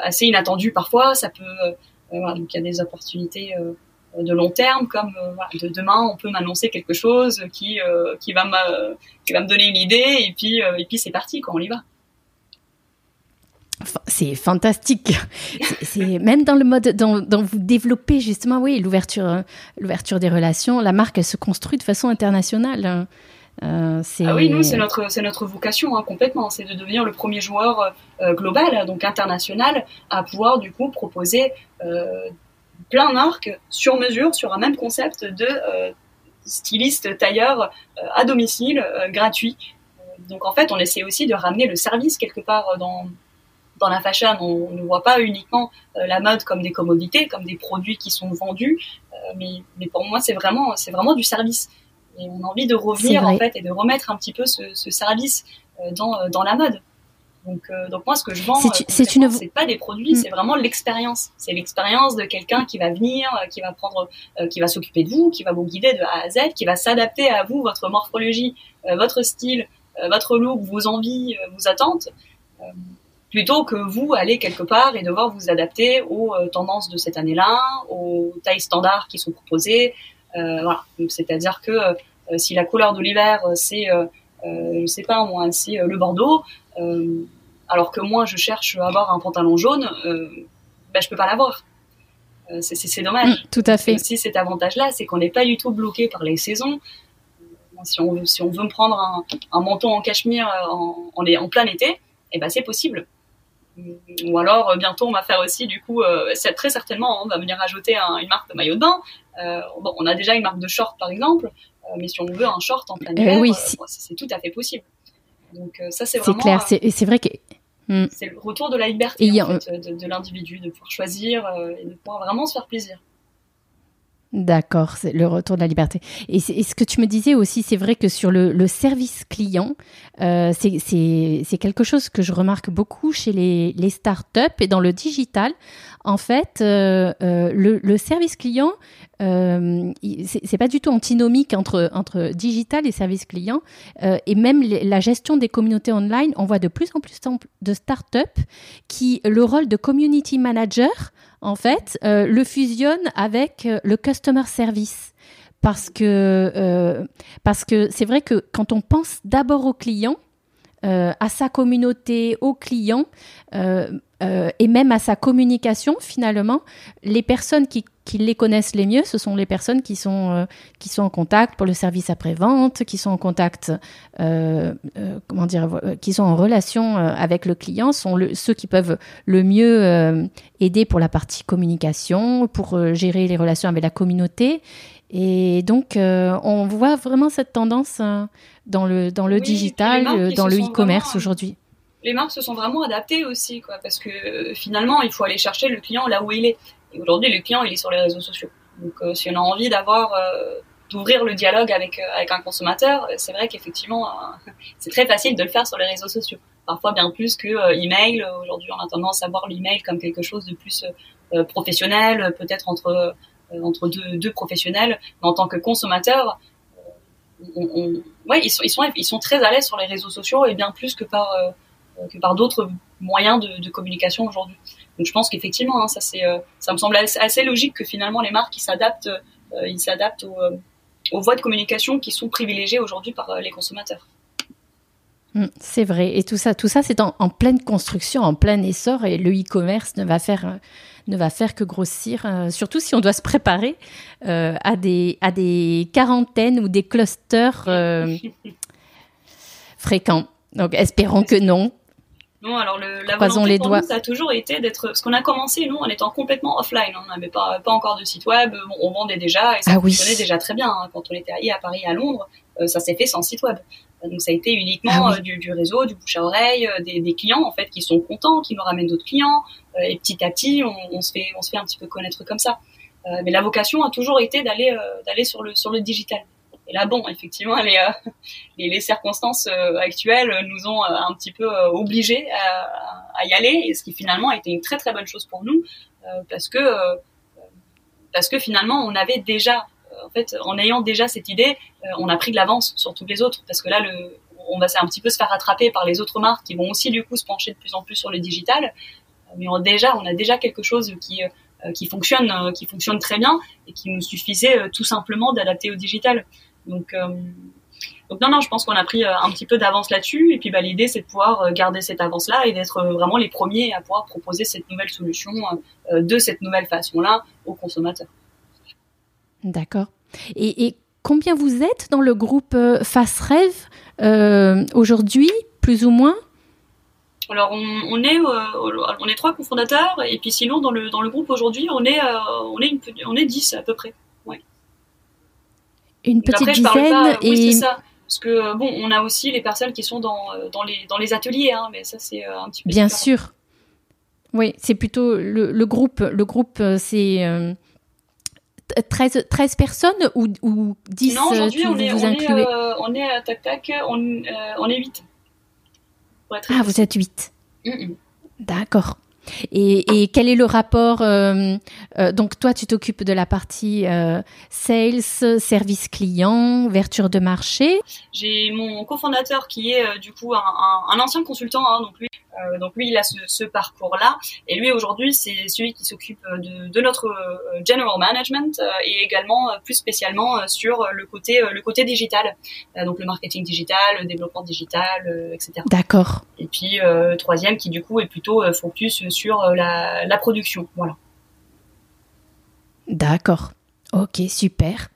assez inattendu parfois. Ça peut... Euh, Voilà, donc il y a des opportunités euh, de long terme, comme euh, voilà, de demain on peut m'annoncer quelque chose qui euh, qui va me qui va me donner une idée et puis euh, et puis c'est parti, quoi, on y va. C'est fantastique. C'est, c'est même dans le mode dont, dont vous développez justement, oui, l'ouverture l'ouverture des relations, la marque elle se construit de façon internationale. Euh, c'est... Ah oui, nous c'est notre c'est notre vocation, hein, complètement, c'est de devenir le premier joueur euh, global, donc international, à pouvoir du coup proposer euh, plein de marques sur mesure sur un même concept de euh, styliste tailleur euh, à domicile euh, gratuit. Donc en fait, on essaie aussi de ramener le service quelque part dans dans la fashion. On ne voit pas uniquement euh, la mode comme des commodités, comme des produits qui sont vendus, euh, mais mais pour moi c'est vraiment c'est vraiment du service. Et on a envie de revenir en fait et de remettre un petit peu ce, ce service euh, dans euh, dans la mode. Donc euh, donc moi ce que je vends, c'est, euh, c'est, une... c'est pas des produits, mmh. c'est vraiment l'expérience. C'est l'expérience de quelqu'un qui va venir, euh, qui va prendre, euh, qui va s'occuper de vous, qui va vous guider de A à Z, qui va s'adapter à vous, votre morphologie, euh, votre style, euh, votre look, vos envies, euh, vos attentes, euh, plutôt que vous aller quelque part et devoir vous adapter aux euh, tendances de cette année-là, aux tailles standards qui sont proposées. Euh, voilà. Donc, c'est-à-dire que euh, si la couleur de l'hiver euh, c'est, euh, euh, je sais pas moi, c'est euh, le bordeaux, euh, alors que moi je cherche à avoir un pantalon jaune, euh, ben je peux pas l'avoir. Euh, c'est, c'est, c'est dommage. Mmh, tout à fait. C'est aussi cet avantage-là, c'est qu'on n'est pas du tout bloqué par les saisons. Si on, si on veut prendre un, un manteau en cachemire en, en, en plein été, eh ben c'est possible. Ou alors bientôt on va faire aussi du coup euh, très certainement on va venir ajouter un, une marque de maillot de bain. Euh, bon, on a déjà une marque de short par exemple, euh, mais si on veut un short en plein hiver, euh, oui, c'est... Euh, c'est tout à fait possible. Donc euh, ça c'est vraiment. C'est clair, euh, c'est, c'est vrai que mm. c'est le retour de la liberté et en a... fait, de, de l'individu, de pouvoir choisir euh, et de pouvoir vraiment se faire plaisir. D'accord, c'est le retour de la liberté. Et, c'est, et ce que tu me disais aussi, c'est vrai que sur le, le service client, euh, c'est, c'est, c'est quelque chose que je remarque beaucoup chez les, les startups et dans le digital. En fait, euh, euh, le, le service client, euh, c'est, c'est pas du tout antinomique entre, entre digital et service client. Euh, et même les, la gestion des communautés online, on voit de plus en plus de startups qui, le rôle de community manager, en fait, euh, le fusionne avec euh, le customer service parce que, euh, parce que c'est vrai que quand on pense d'abord au client, euh, à sa communauté, au client euh, euh, et même à sa communication, finalement, les personnes qui, qui les connaissent les mieux, ce sont les personnes qui sont, euh, qui sont en contact pour le service après-vente, qui sont en contact, euh, euh, comment dire, euh, qui sont en relation euh, avec le client, sont le, ceux qui peuvent le mieux euh, aider pour la partie communication, pour euh, gérer les relations avec la communauté. Et donc, euh, on voit vraiment cette tendance euh, dans le, dans le oui, digital, euh, dans le e-commerce vraiment, aujourd'hui. Les marques se sont vraiment adaptées aussi, quoi, parce que euh, finalement, il faut aller chercher le client là où il est. Et aujourd'hui, le client, il est sur les réseaux sociaux. Donc, euh, si on a envie d'avoir euh, d'ouvrir le dialogue avec, euh, avec un consommateur, c'est vrai qu'effectivement, euh, c'est très facile de le faire sur les réseaux sociaux. Parfois bien plus que euh, email. Aujourd'hui, on a tendance à voir l'email comme quelque chose de plus euh, professionnel, peut-être entre, euh, entre deux, deux professionnels. Mais en tant que consommateur, on, on, ouais, ils sont, ils sont, ils sont très à l'aise sur les réseaux sociaux et bien plus que par, euh, que par d'autres moyens de, de communication aujourd'hui. Donc je pense qu'effectivement, hein, ça, c'est, euh, ça me semble assez logique que finalement les marques ils s'adaptent, euh, ils s'adaptent aux, euh, aux voies de communication qui sont privilégiées aujourd'hui par euh, les consommateurs. C'est vrai. Et tout ça, tout ça, c'est en, en pleine construction, en plein essor, et le e-commerce ne va faire, ne va faire que grossir, euh, surtout si on doit se préparer euh, à des, à des quarantaines ou des clusters euh, fréquents. Donc, espérons que non. Non, alors le, la Croisons volonté les pour doigts. Nous, ça a toujours été d'être... Parce qu'on a commencé, nous, en étant complètement offline. On n'avait pas, pas encore de site web, on vendait déjà, et ça ah fonctionnait oui. déjà très bien. Hein. Quand on était à Paris, à Londres, euh, ça s'est fait sans site web. Donc ça a été uniquement ah oui. euh, du, du réseau, du bouche à oreille, euh, des, des clients en fait qui sont contents, qui nous ramènent d'autres clients, euh, et petit à petit on, on se fait on se fait un petit peu connaître comme ça. Euh, mais la vocation a toujours été d'aller euh, d'aller sur le sur le digital. Et là bon, effectivement les euh, les, les circonstances euh, actuelles nous ont euh, un petit peu euh, obligés à, à y aller, et ce qui finalement a été une très très bonne chose pour nous euh, parce que euh, parce que finalement on avait déjà En fait, en ayant déjà cette idée, euh, on a pris de l'avance sur tous les autres, parce que là, le, on va un petit peu se faire rattraper par les autres marques qui vont aussi du coup se pencher de plus en plus sur le digital. Mais on, déjà, on a déjà quelque chose qui, euh, qui fonctionne, euh, qui fonctionne très bien et qui nous suffisait euh, tout simplement d'adapter au digital. Donc, euh, donc non, non, je pense qu'on a pris euh, un petit peu d'avance là-dessus. Et puis, bah, l'idée, c'est de pouvoir garder cette avance-là et d'être euh, vraiment les premiers à pouvoir proposer cette nouvelle solution euh, de cette nouvelle façon-là aux consommateurs. D'accord. Et, et combien vous êtes dans le groupe Phase Rêve euh, aujourd'hui, plus ou moins ? Alors, on, on, est, euh, on est trois cofondateurs, et puis sinon, dans le, dans le groupe aujourd'hui, on est, euh, on est, une, on est dix à peu près. Ouais. Une petite après, dizaine je parle pas, et... Oui, c'est ça. Parce que, bon, on a aussi les personnes qui sont dans, dans, les, dans les ateliers, hein, mais ça, c'est un petit peu Bien différent. Sûr. Oui, c'est plutôt le, le groupe. Le groupe, c'est... Euh... treize, treize personnes ou, ou dix? Non, aujourd'hui, on est, on, est, euh, on est, tac, tac, on, euh, on est huit. Ah, bien. Vous êtes huit. Mm-mm. D'accord. Et, et quel est le rapport euh, euh, donc, toi, tu t'occupes de la partie euh, sales, service client, ouverture de marché. J'ai mon cofondateur qui est euh, du coup un, un, un ancien consultant, hein, donc lui, euh, donc lui, il a ce, ce parcours-là. Et lui, aujourd'hui, c'est celui qui s'occupe de, de notre euh, general management euh, et également euh, plus spécialement euh, sur le côté, euh, le côté digital, euh, donc le marketing digital, le développement digital, euh, et cetera. D'accord. Et puis euh, troisième qui du coup est plutôt euh, focus sur sur la, la production, voilà. D'accord. Ok, super.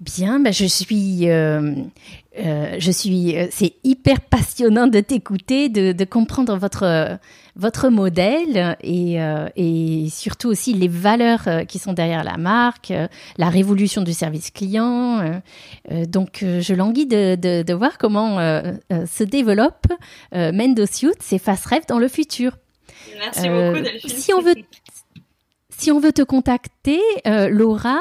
Bien, ben je suis, euh, euh, je suis. Euh, c'est hyper passionnant de t'écouter, de, de comprendre votre votre modèle et euh, et surtout aussi les valeurs qui sont derrière la marque, euh, la révolution du service client. Euh, euh, donc, euh, je languis de, de de voir comment euh, euh, se développe euh, Mendo Suits et Phase Rêve dans le futur. Merci euh, beaucoup, Delphine. Si on veut, si on veut te contacter, euh, Laura,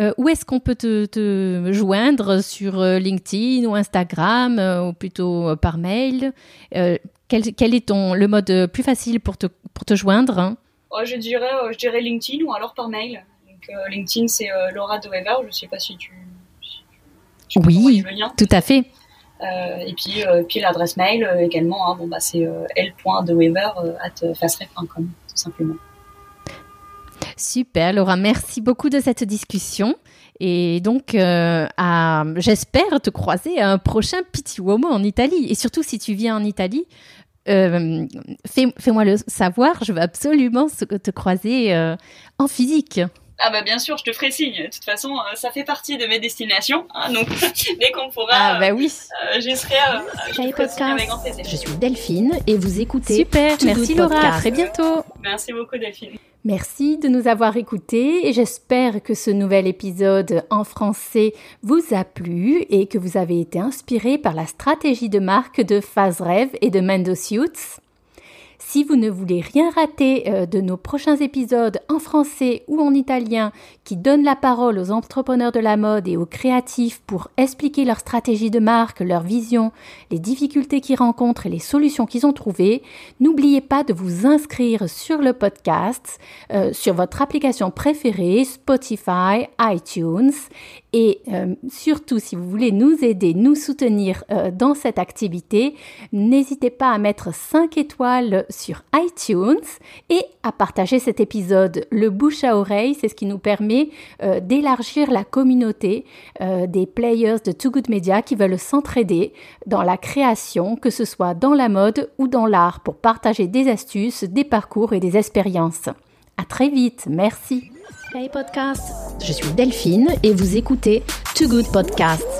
euh, où est-ce qu'on peut te, te joindre sur euh, LinkedIn ou Instagram euh, ou plutôt euh, par mail euh, quel, quel est ton, le mode plus facile pour te, pour te joindre, hein? oh, je, dirais, euh, je dirais LinkedIn ou alors par mail. Donc, euh, LinkedIn, c'est euh, Laura Dewever. Je ne sais pas si tu... Si tu oui, tout à fait. Euh, et puis, euh, puis l'adresse mail euh, également, hein, bon, bah, c'est euh, l point dewever arobase fast ref point com, tout simplement. Super, Laura, merci beaucoup de cette discussion. Et donc, euh, à, j'espère te croiser à un prochain Pitti Uomo en Italie. Et surtout, si tu viens en Italie, euh, fais, fais-moi le savoir, je veux absolument te croiser euh, en physique. Ah bah bien sûr, je te ferai signe. De toute façon, ça fait partie de mes destinations. Hein, donc, dès qu'on pourra, ah bah oui. euh, j'y serai, euh, je te ferai signe avec grand plaisir. Je suis Delphine et vous écoutez Super, Too merci Good Laura, podcast. À très bientôt. Merci beaucoup Delphine. Merci de nous avoir écoutés et j'espère que ce nouvel épisode en français vous a plu et que vous avez été inspiré par la stratégie de marque de Phase Rêve et de Mendo Suits. Si vous ne voulez rien rater de nos prochains épisodes en français ou en italien qui donnent la parole aux entrepreneurs de la mode et aux créatifs pour expliquer leur stratégie de marque, leur vision, les difficultés qu'ils rencontrent et les solutions qu'ils ont trouvées, n'oubliez pas de vous inscrire sur le podcast, euh, sur votre application préférée, Spotify, iTunes. Et euh, surtout, si vous voulez nous aider, nous soutenir euh, dans cette activité, n'hésitez pas à mettre cinq étoiles sur iTunes et à partager cet épisode. Le bouche à oreille, c'est ce qui nous permet euh, d'élargir la communauté euh, des players de Too Good Media qui veulent s'entraider dans la création, que ce soit dans la mode ou dans l'art, pour partager des astuces, des parcours et des expériences. À très vite, merci. Hey podcast, je suis Delphine et vous écoutez Too Good Podcast.